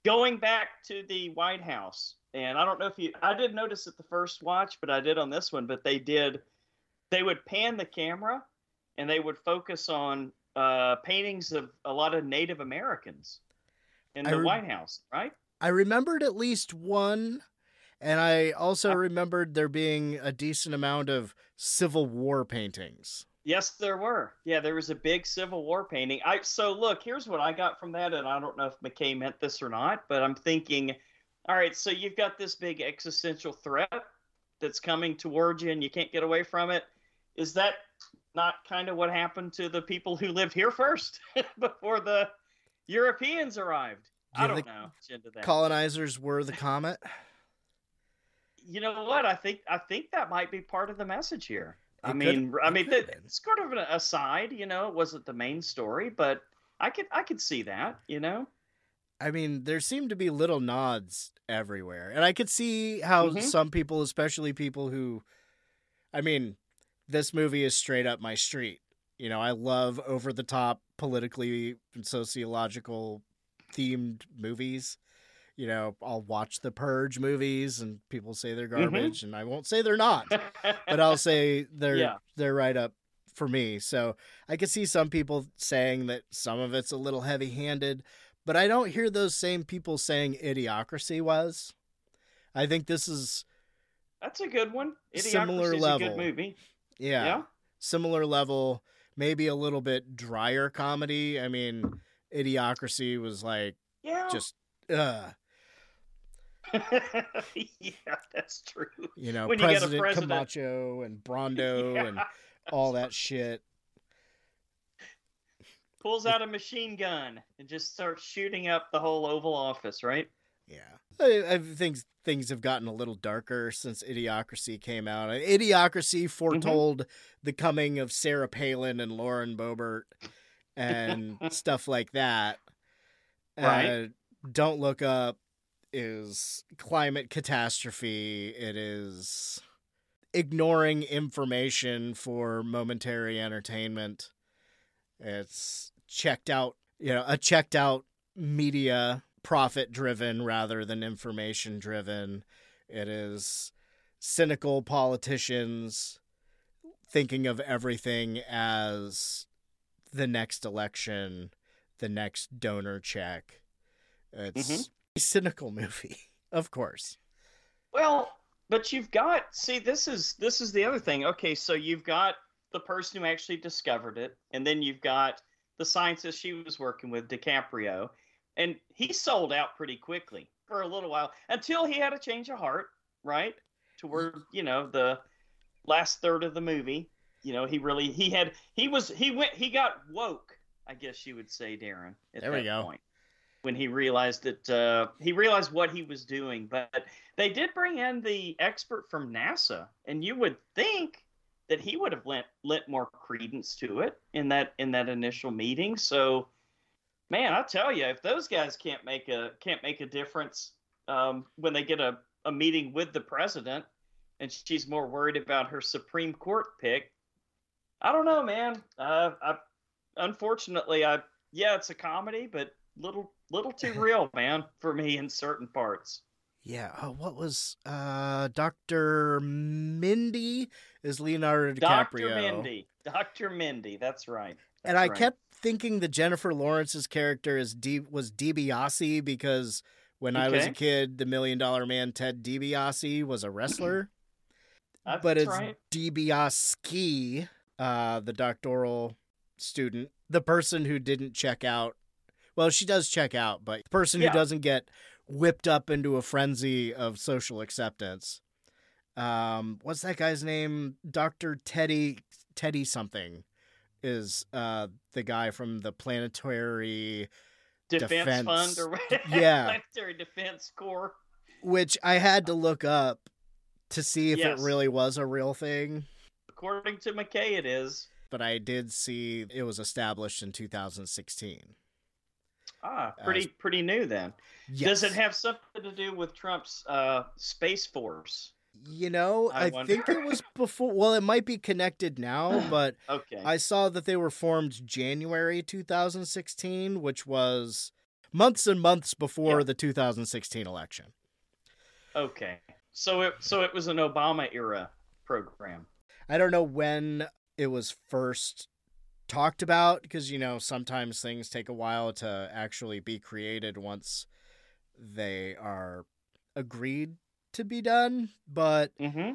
going back to the White House. And I don't know if you... I didn't notice it the first watch, but I did on this one. But they did... They would pan the camera, and they would focus on uh, paintings of a lot of Native Americans in the re- White House, right? I remembered at least one, and I also I- remembered there being a decent amount of Civil War paintings. Yes, there were. Yeah, there was a big Civil War painting. I So, look, here's what I got from that, and I don't know if McKay meant this or not, but I'm thinking, all right, so you've got this big existential threat that's coming towards you, and you can't get away from it. Is that not kind of what happened to the people who lived here first before the Europeans arrived? Yeah, I don't know. That. Colonizers were the comet. You know what? I think I think that might be part of the message here. It I mean, could, I mean, the, it's kind of an aside. You know, it wasn't the main story, but I could I could see that. You know, I mean, there seemed to be little nods everywhere, and I could see how mm-hmm. some people, especially people who, I mean. This movie is straight up my street. You know, I love over-the-top, politically and sociological-themed movies. You know, I'll watch the Purge movies, and people say they're garbage, mm-hmm. and I won't say they're not. But I'll say they're yeah. they're right up for me. So I could see some people saying that some of it's a little heavy-handed, but I don't hear those same people saying Idiocracy was. I think this is... That's a good one. Idiocracy is a good movie. Yeah. yeah, similar level, maybe a little bit drier comedy. I mean, Idiocracy was like, yeah. just, uh. Yeah, that's true. You know, when President, you get a president Camacho and Brondo yeah. and all that shit. Pulls out a machine gun and just starts shooting up the whole Oval Office, right? Yeah, I, I think things have gotten a little darker since Idiocracy came out. Idiocracy foretold mm-hmm. the coming of Sarah Palin and Lauren Boebert and stuff like that. Right. Uh, Don't Look Up is climate catastrophe. It is ignoring information for momentary entertainment. It's checked out, you know, a checked out media profit driven rather than information driven. It is cynical politicians thinking of everything as the next election, the next donor check. It's mm-hmm. a cynical movie, of course. Well, but you've got, see, this is this is the other thing. Okay, so you've got the person who actually discovered it, and then you've got the scientist she was working with, DiCaprio, and he sold out pretty quickly for a little while until he had a change of heart, right? Toward, you know, the last third of the movie. You know, he really, he had, he was, he went, he got woke, I guess you would say, Daeron, at there that we go. point. When he realized that, uh, he realized what he was doing. But they did bring in the expert from NASA, and you would think that he would have lent, lent more credence to it in that in that initial meeting. So, man, I tell you, if those guys can't make a can't make a difference um, when they get a, a meeting with the president, and she's more worried about her Supreme Court pick, I don't know, man. Uh, I unfortunately, I yeah, it's a comedy, but little. Little too real, man, for me in certain parts. Yeah. Oh, what was uh, Doctor Mindy is Leonardo DiCaprio. Doctor Mindy. Doctor Mindy. That's right. That's and I right. kept thinking that Jennifer Lawrence's character is D- was DiBiase because when okay. I was a kid, the Million Dollar Man Ted DiBiase was a wrestler. That's but it's right. DiBiase, uh, the doctoral student, the person who didn't check out. Well, she does check out, but the person yeah. who doesn't get whipped up into a frenzy of social acceptance. Um, what's that guy's name? Doctor Teddy Teddy something is uh, the guy from the Planetary Defense, Defense Fund or whatever. Yeah. Planetary Defense Corps. Which I had to look up to see if yes. it really was a real thing. According to McKay, it is. But I did see it was established in two thousand sixteen. Ah, pretty pretty new then. Yes. Does it have something to do with Trump's uh, Space Force? You know, I, I think it was before. Well, it might be connected now, but okay. I saw that they were formed January two thousand sixteen, which was months and months before yeah. the two thousand sixteen election. Okay. So it so it was an Obama-era program. I don't know when it was first talked about, because you know sometimes things take a while to actually be created once they are agreed to be done, but mm-hmm.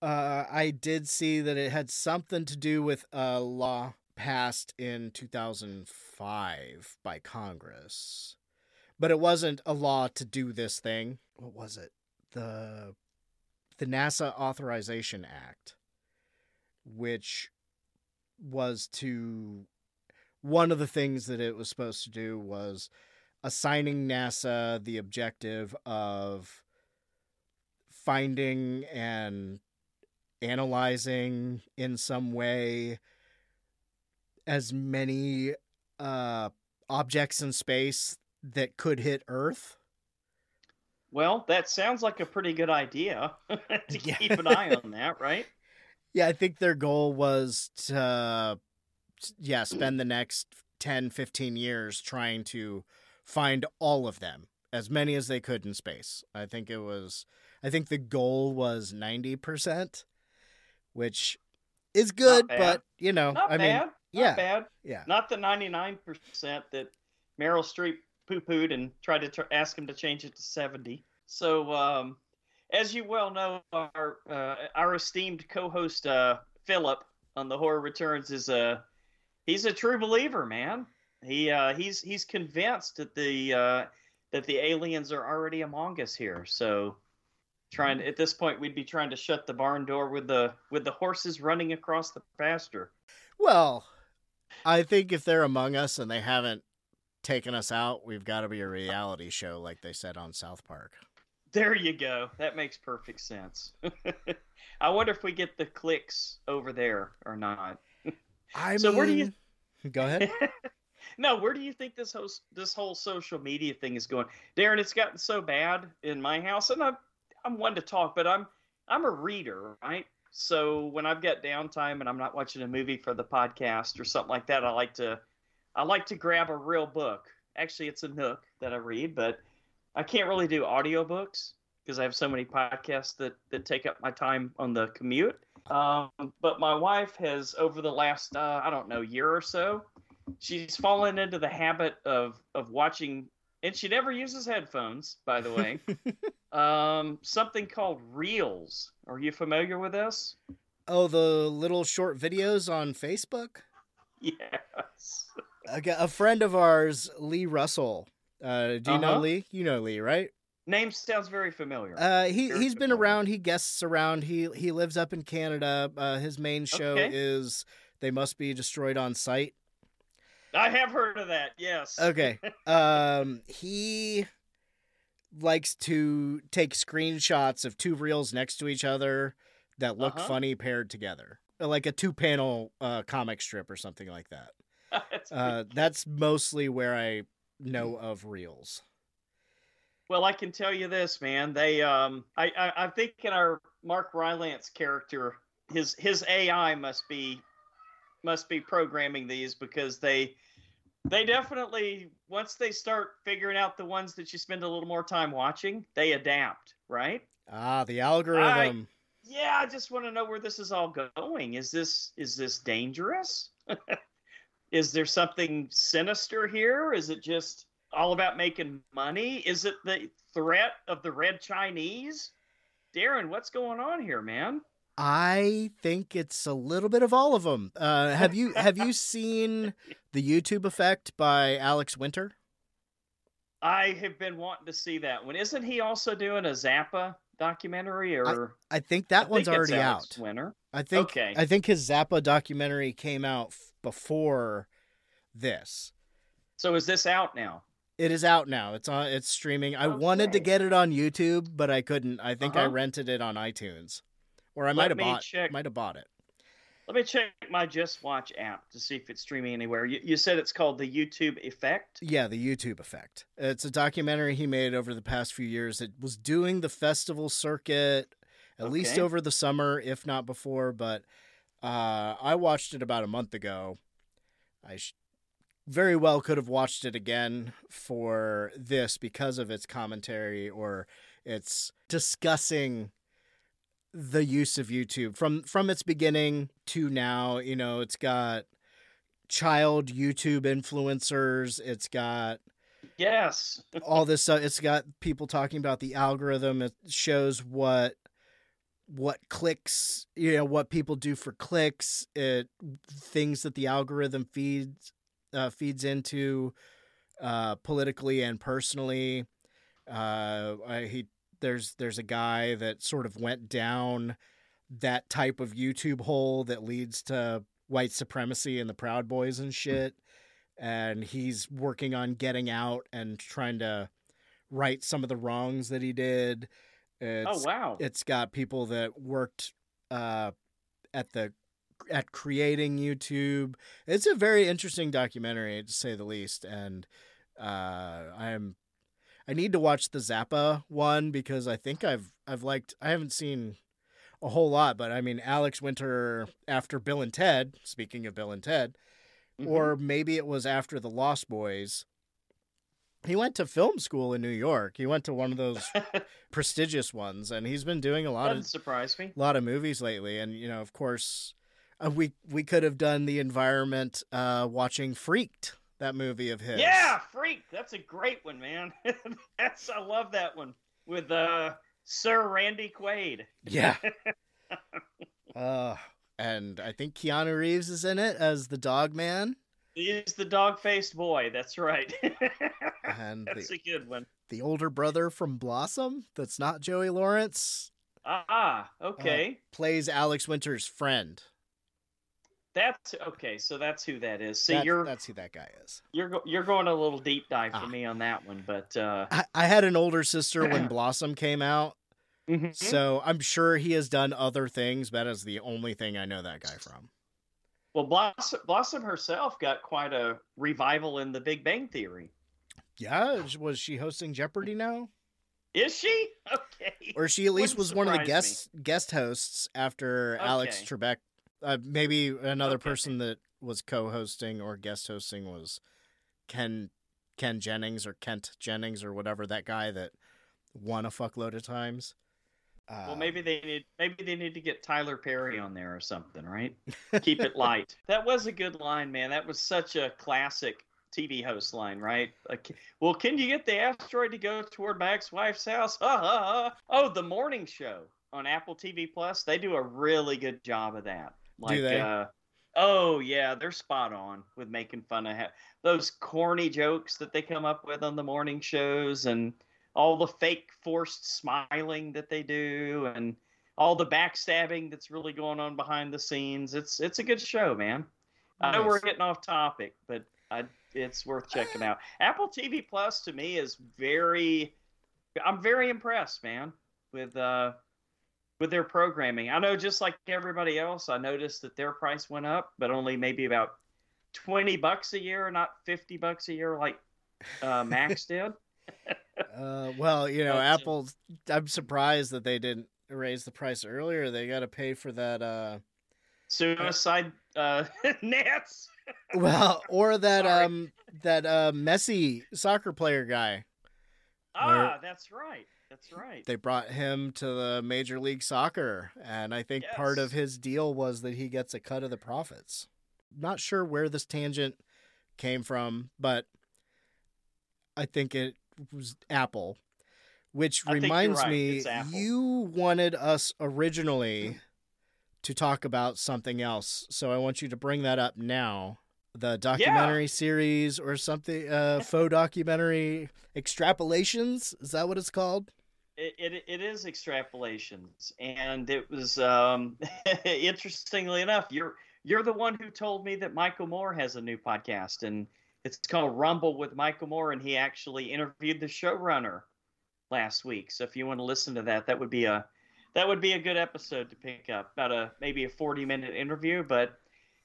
uh, I did see that it had something to do with a law passed in two thousand five by Congress, but it wasn't a law to do this thing. What was it? The the NASA Authorization Act, which was to, one of the things that it was supposed to do was assigning NASA the objective of finding and analyzing in some way as many uh, objects in space that could hit Earth. Well, that sounds like a pretty good idea to yeah. keep an eye on that, right? Yeah, I think their goal was to, uh, yeah, spend the next ten, fifteen years trying to find all of them, as many as they could in space. I think it was, I think the goal was ninety percent, which is good, but, you know, not I bad. mean, yeah, not bad. Yeah. Not the ninety-nine percent that Meryl Streep poo-pooed and tried to tr- ask him to change it to seventy. So, um... as you well know, our uh, our esteemed co-host uh, Philip on The Horror Returns is a he's a true believer, man. He uh, he's he's convinced that the uh, that the aliens are already among us here. So trying at this point, we'd be trying to shut the barn door with the with the horses running across the pasture. Well, I think if they're among us and they haven't taken us out, we've got to be a reality show, like they said on South Park. There you go. That makes perfect sense. I wonder if we get the clicks over there or not. I so mean, where do you go ahead? No, where do you think this whole this whole social media thing is going, Daeron? It's gotten so bad in my house, and I'm I'm one to talk, but I'm I'm a reader, right? So when I've got downtime and I'm not watching a movie for the podcast or something like that, I like to I like to grab a real book Actually, it's a Nook that I read, but I can't really do audiobooks because I have so many podcasts that, that take up my time on the commute. Um, but my wife has, over the last, uh, I don't know, year or so, she's fallen into the habit of, of watching, and she never uses headphones, by the way, um, something called Reels. Are you familiar with this? Oh, the little short videos on Facebook? Yes. A friend of ours, Lee Russell. Uh, do you uh-huh. know Lee? You know Lee, right? Name sounds very familiar. Uh, he, very he's familiar. Been around. He guests around. He he lives up in Canada. Uh, his main show okay. is They Must Be Destroyed on Sight. I have heard of that, yes. Okay. Um, he likes to take screenshots of two reels next to each other that look uh-huh. funny paired together. Like a two-panel uh, comic strip or something like that. That's, uh, that's mostly where I know of Reels. Well, I can tell you this, man. They, um, I, I, I'm thinking our Mark Rylance character, his his A I must be must be programming these, because they they definitely, once they start figuring out the ones that you spend a little more time watching, they adapt, right? Ah, the algorithm. I, yeah, I just want to know where this is all going. Is this is this dangerous? Is there something sinister here? Is it just all about making money? Is it the threat of the red Chinese? Daeron, what's going on here, man? I think it's a little bit of all of them. Uh, have you have you seen The YouTube Effect by Alex Winter? I have been wanting to see that one. Isn't he also doing a Zappa documentary? Or I, I think that I one's think already Alex out. Winter. I think okay. I think his Zappa documentary came out f- before this. So is this out now? It is out now. It's on. It's streaming. I okay. wanted to get it on YouTube, but I couldn't. I think uh-huh. I rented it on iTunes, or I might have bought. Might have bought it. Let me check my Just Watch app to see if it's streaming anywhere. You, you said it's called The YouTube Effect? Yeah, The YouTube Effect. It's a documentary he made over the past few years. It was doing the festival circuit at okay. least over the summer, if not before. But uh, I watched it about a month ago. I sh- very well could have watched it again for this because of its commentary, or its discussing the use of YouTube from, from its beginning to now. You know, it's got child YouTube influencers. It's got yes, all this stuff. It's got people talking about the algorithm. It shows what, what clicks, you know, what people do for clicks, it things that the algorithm feeds, uh, feeds into, uh, politically and personally. Uh, I, he, There's there's a guy that sort of went down that type of YouTube hole that leads to white supremacy and the Proud Boys and shit. And he's working on getting out and trying to right some of the wrongs that he did. It's, oh, wow. It's got people that worked uh, at the at creating YouTube. It's a very interesting documentary, to say the least. And uh, I'm... I need to watch the Zappa one, because I think I've I've liked I haven't seen a whole lot, but I mean, Alex Winter, after Bill and Ted, speaking of Bill and Ted, mm-hmm. or maybe it was after the Lost Boys, he went to film school in New York. He went to one of those prestigious ones, and he's been doing a lot Doesn't of surprise me. lot of movies lately. And you know, of course, uh, we we could have done the environment uh, watching Freaked. That movie of his. Yeah, Freak. That's a great one, man. That's I love that one with uh, Sir Randy Quaid. Yeah. uh, and I think Keanu Reeves is in it as the dog man. He's the dog-faced boy. That's right. and that's the, a good one. The older brother from Blossom. That's not Joey Lawrence. Ah, okay. Uh, plays Alex Winter's friend. That's okay. So that's who that is. See, that, you're that's who that guy is. You're go, you're going a little deep dive for ah. me on that one, but uh... I, I had an older sister when Blossom came out, mm-hmm. so I'm sure he has done other things. That is the only thing I know that guy from. Well, Blossom, Blossom herself got quite a revival in The Big Bang Theory. Yeah, was she hosting Jeopardy now? Is she okay? Or she at least Wouldn't was one of the guest me. guest hosts after okay. Alex Trebek. Uh, maybe another okay. person that was co-hosting or guest hosting was Ken Ken Jennings or Kent Jennings or whatever, that guy that won a fuckload of times. Uh, well, maybe they need maybe they need to get Tyler Perry on there or something, right? Keep it light. That was a good line, man. That was such a classic T V host line, right? Like, well, can you get the asteroid to go toward my ex-wife's house? Ha, ha, ha. Oh, The Morning Show on Apple T V Plus. They do a really good job of that. Like, do they? Uh, oh, yeah, they're spot on with making fun of ha- those corny jokes that they come up with on the morning shows and all the fake forced smiling that they do and all the backstabbing that's really going on behind the scenes. It's it's a good show, man. Nice. I know we're getting off topic, but I, it's worth checking out. Apple T V Plus to me is very – I'm very impressed, man, with uh, with their programming. I know just like everybody else, I noticed that their price went up, but only maybe about twenty bucks a year, not fifty bucks a year like uh, Max did. uh, well, you know, Apple. I'm surprised that they didn't raise the price earlier. They got to pay for that uh, suicide uh, nets. Well, or that Sorry. um that uh, Messi soccer player guy. Ah, or, that's right. That's right. They brought him to the Major League Soccer, and I think yes. part of his deal was that he gets a cut of the profits. Not sure where this tangent came from, but I think it was Apple, which I reminds right. me, you wanted us originally to talk about something else. So I want you to bring that up now. The documentary yeah. series or something, uh, faux documentary Extrapolations. Is that what it's called? It It, it is Extrapolations. And it was, um, interestingly enough, you're, you're the one who told me that Michael Moore has a new podcast, and it's called Rumble with Michael Moore, and he actually interviewed the showrunner last week. So if you want to listen to that, that would be a that would be a good episode to pick up. About a maybe a forty minute interview, but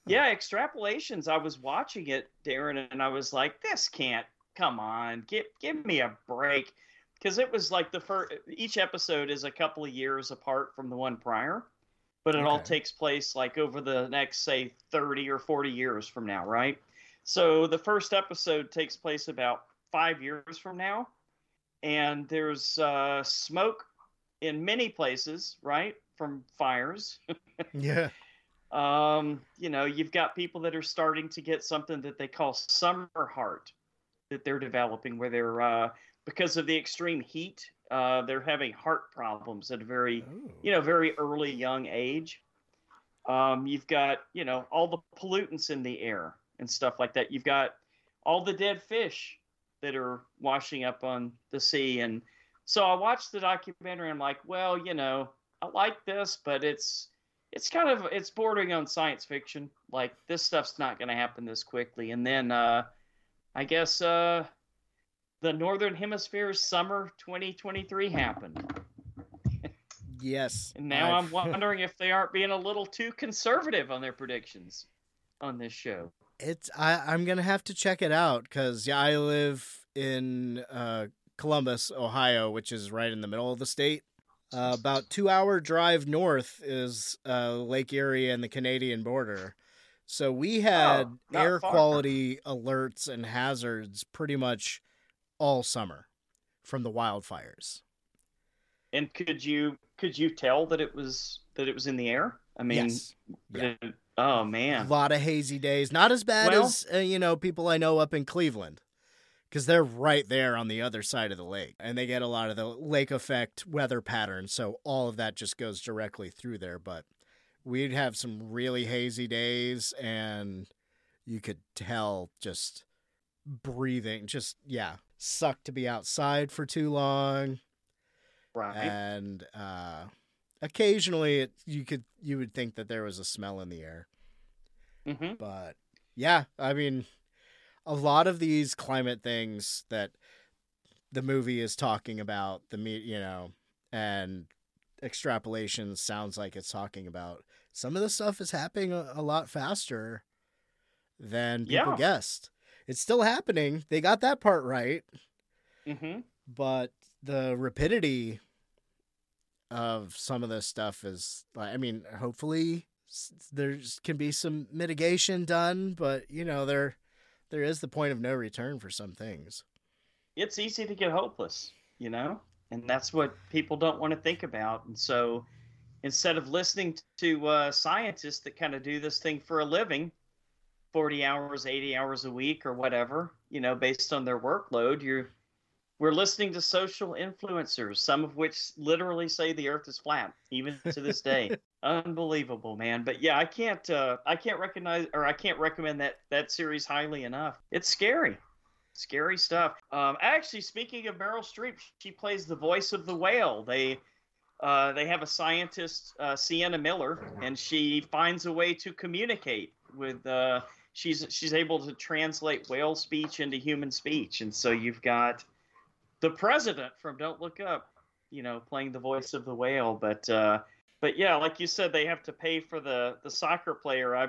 yeah, Extrapolations. I was watching it, Daeron, and I was like, "This can't come on. Give give me a break," because it was like the first. Each episode is a couple of years apart from the one prior, but it okay. all takes place like over the next say thirty or forty years from now, right? So the first episode takes place about five years from now, and there's uh, smoke in many places, right, from fires. yeah. Um, you know, you've got people that are starting to get something that they call summer heart that they're developing, where they're uh, because of the extreme heat, uh, they're having heart problems at a very, Ooh. you know, very early young age. Um, you've got, you know, all the pollutants in the air and stuff like that. You've got all the dead fish that are washing up on the sea. And so I watched the documentary and I'm like, well, you know, I like this, but it's, it's kind of, it's bordering on science fiction. Like this stuff's not going to happen this quickly. And then uh, I guess uh, the Northern Hemisphere summer twenty twenty-three happened. Yes. And now I've... I'm wondering if they aren't being a little too conservative on their predictions on this show. It's I, I'm going to have to check it out because, yeah, I live in uh, Columbus, Ohio, which is right in the middle of the state. Uh, about two hour drive north is uh, Lake Erie and the Canadian border. So we had oh, not air far. quality alerts and hazards pretty much all summer from the wildfires. And could you could you tell that it was that it was in the air? I mean, yes. yeah. it, Oh, man. A lot of hazy days. Not as bad well, as, uh, you know, people I know up in Cleveland, because they're right there on the other side of the lake, and they get a lot of the lake effect weather pattern, so all of that just goes directly through there. But we'd have some really hazy days, and you could tell just breathing, just, yeah, sucked to be outside for too long. Right. And uh, occasionally it, you could you would think that there was a smell in the air. Mm-hmm. But yeah, I mean, a lot of these climate things that the movie is talking about, the you know, and Extrapolations sounds like it's talking about, some of the stuff is happening a, a lot faster than people yeah. guessed. It's still happening. They got that part right. Mm-hmm. But the rapidity of some of this stuff is, I mean, hopefully there can be some mitigation done, but you know, they're, there is the point of no return for some things. It's easy to get hopeless, you know, and that's what people don't want to think about. And so instead of listening to uh, scientists that kind of do this thing for a living, forty hours, eighty hours a week or whatever, you know, based on their workload, you're we're listening to social influencers, some of which literally say the earth is flat, even to this day. Unbelievable, man. But yeah, I can't uh, I can't recognize or I can't recommend that that series highly enough. It's scary. Scary stuff. Um, actually, speaking of Meryl Streep, she plays the voice of the whale. They uh, they have a scientist, uh, Sienna Miller, and she finds a way to communicate with uh, she's she's able to translate whale speech into human speech. And so you've got the president from Don't Look Up, you know, playing the voice of the whale. But uh, but yeah, like you said, they have to pay for the, the soccer player. I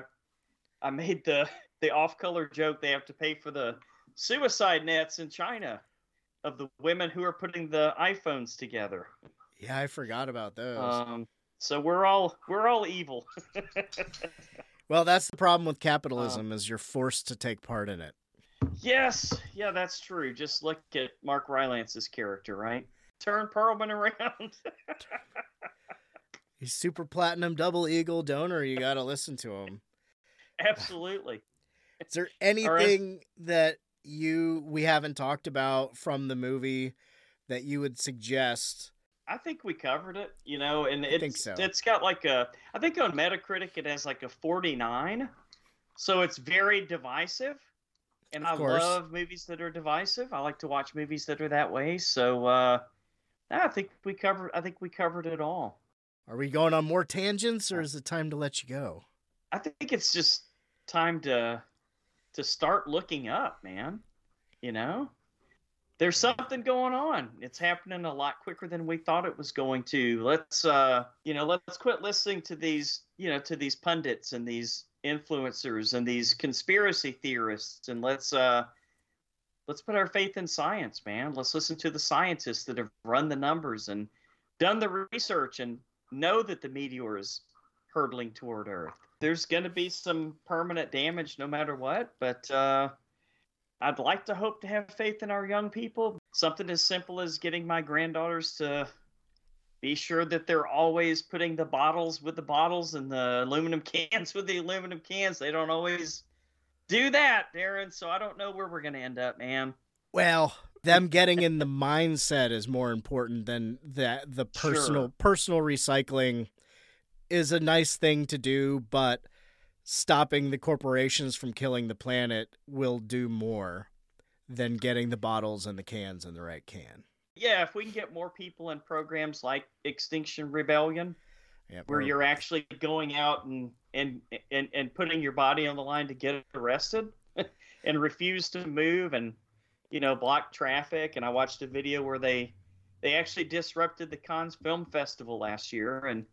I made the, the off-color joke. They have to pay for the suicide nets in China of the women who are putting the iPhones together. Yeah, I forgot about those. Um, so we're all we're all evil. Well, that's the problem with capitalism, um, is you're forced to take part in it. Yes. Yeah, that's true. Just look at Mark Rylance's character, right? Turn Perlman around. He's super platinum double eagle donor. You got to listen to him. Absolutely. Is there anything right. that you we haven't talked about from the movie that you would suggest? I think we covered it, you know, and it's, I think so. It's got like a, I think on Metacritic it has like a forty-nine. So it's very divisive. And I love movies that are divisive. I like to watch movies that are that way. So uh, I think we covered. I think we covered it all. Are we going on more tangents, or is it time to let you go? I think it's just time to to start looking up, man. You know, there's something going on. It's happening a lot quicker than we thought it was going to. Let's, uh, you know, let's quit listening to these, you know, to these pundits and these influencers and these conspiracy theorists, and let's uh let's put our faith in science, man. Let's listen to the scientists that have run the numbers and done the research and know that the meteor is hurtling toward Earth. There's going to be some permanent damage no matter what, but uh I'd like to hope to have faith in our young people. Something as simple as getting my granddaughters to be sure that they're always putting the bottles with the bottles and the aluminum cans with the aluminum cans. They don't always do that, Daeron. So I don't know where we're going to end up, man. Well, them getting in the mindset is more important than that. The personal, sure. personal recycling is a nice thing to do, but stopping the corporations from killing the planet will do more than getting the bottles and the cans in the right can. Yeah, if we can get more people in programs like Extinction Rebellion, yeah, where you're actually going out and, and, and, and putting your body on the line to get arrested and refuse to move and, you know, block traffic. And I watched a video where they they actually disrupted the Cannes Film Festival last year. And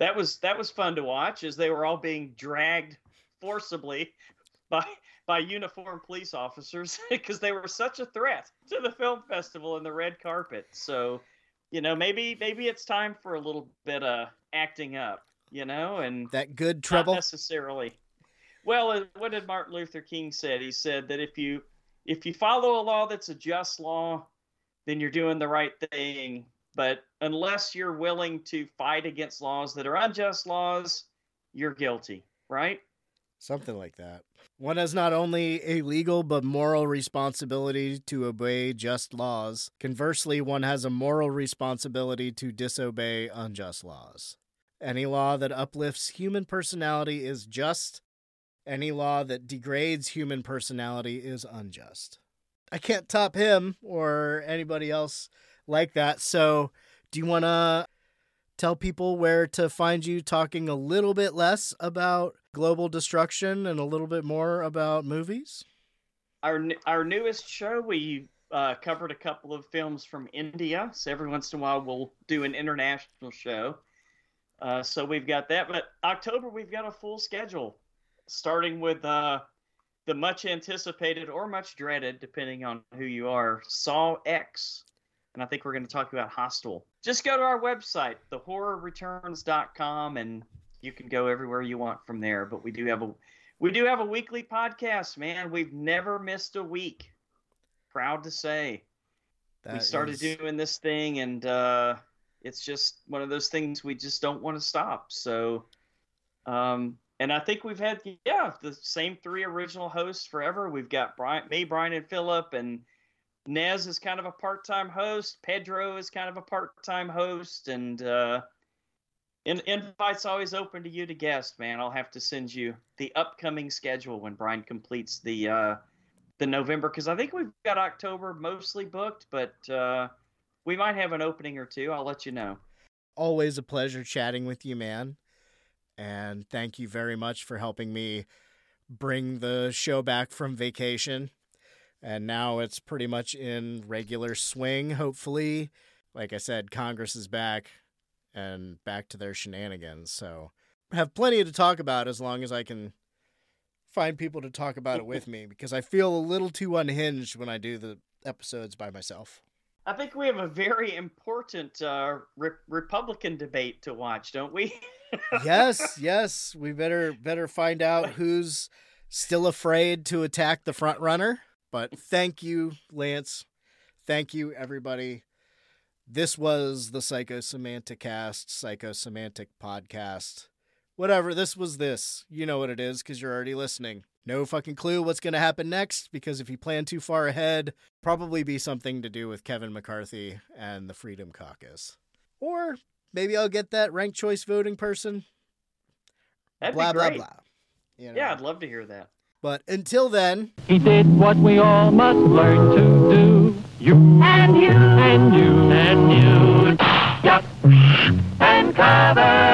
that was that was fun to watch as they were all being dragged forcibly by by uniformed police officers because they were such a threat to the film festival and the red carpet. So, you know, maybe maybe it's time for a little bit of acting up, you know, and that good trouble. Not necessarily. Well, what did Martin Luther King said? He said that if you if you follow a law that's a just law, then you're doing the right thing. But unless you're willing to fight against laws that are unjust laws, you're guilty, right? Something like that. One has not only a legal but moral responsibility to obey just laws. Conversely, one has a moral responsibility to disobey unjust laws. Any law that uplifts human personality is just. Any law that degrades human personality is unjust. I can't top him or anybody else like that. So do you want to tell people where to find you, talking a little bit less about global destruction and a little bit more about movies? Our our newest show, we uh, covered a couple of films from India. So every once in a while, we'll do an international show. Uh, so we've got that. But October, we've got a full schedule, starting with uh, the much anticipated or much dreaded, depending on who you are, Saw X. And I think we're going to talk about Hostel. Just go to our website, the horror returns dot com, and you can go everywhere you want from there. But we do have a We do have a weekly podcast, man. We've never missed a week. Proud to say. That we started is... doing this thing, and uh, it's just one of those things we just don't want to stop. So, um, and I think we've had, yeah, the same three original hosts forever. We've got Brian, me, Brian, and Philip, and Nez is kind of a part-time host. Pedro is kind of a part-time host, and uh, in, invite's always open to you to guest, man. I'll have to send you the upcoming schedule when Brian completes the uh, the November, because I think we've got October mostly booked, but uh, we might have an opening or two. I'll let you know. Always a pleasure chatting with you, man. And thank you very much for helping me bring the show back from vacation. And now it's pretty much in regular swing, hopefully. Like I said, Congress is back and back to their shenanigans. So I have plenty to talk about as long as I can find people to talk about it with me, because I feel a little too unhinged when I do the episodes by myself. I think we have a very important uh, re- Republican debate to watch, don't we? Yes, yes. We better better find out who's still afraid to attack the front runner. But thank you, Lance. Thank you, everybody. This was the Psychosemanticast, Psychosemantic Podcast. Whatever, this was this. You know what it is because you're already listening. No fucking clue what's going to happen next, because if you plan too far ahead, probably be something to do with Kevin McCarthy and the Freedom Caucus. Or maybe I'll get that ranked choice voting person. That'd blah, be great. Blah, blah. You know? Yeah, I'd love to hear that. But until then... He did what we all must learn to do. You and you and you and you. Duck and cover.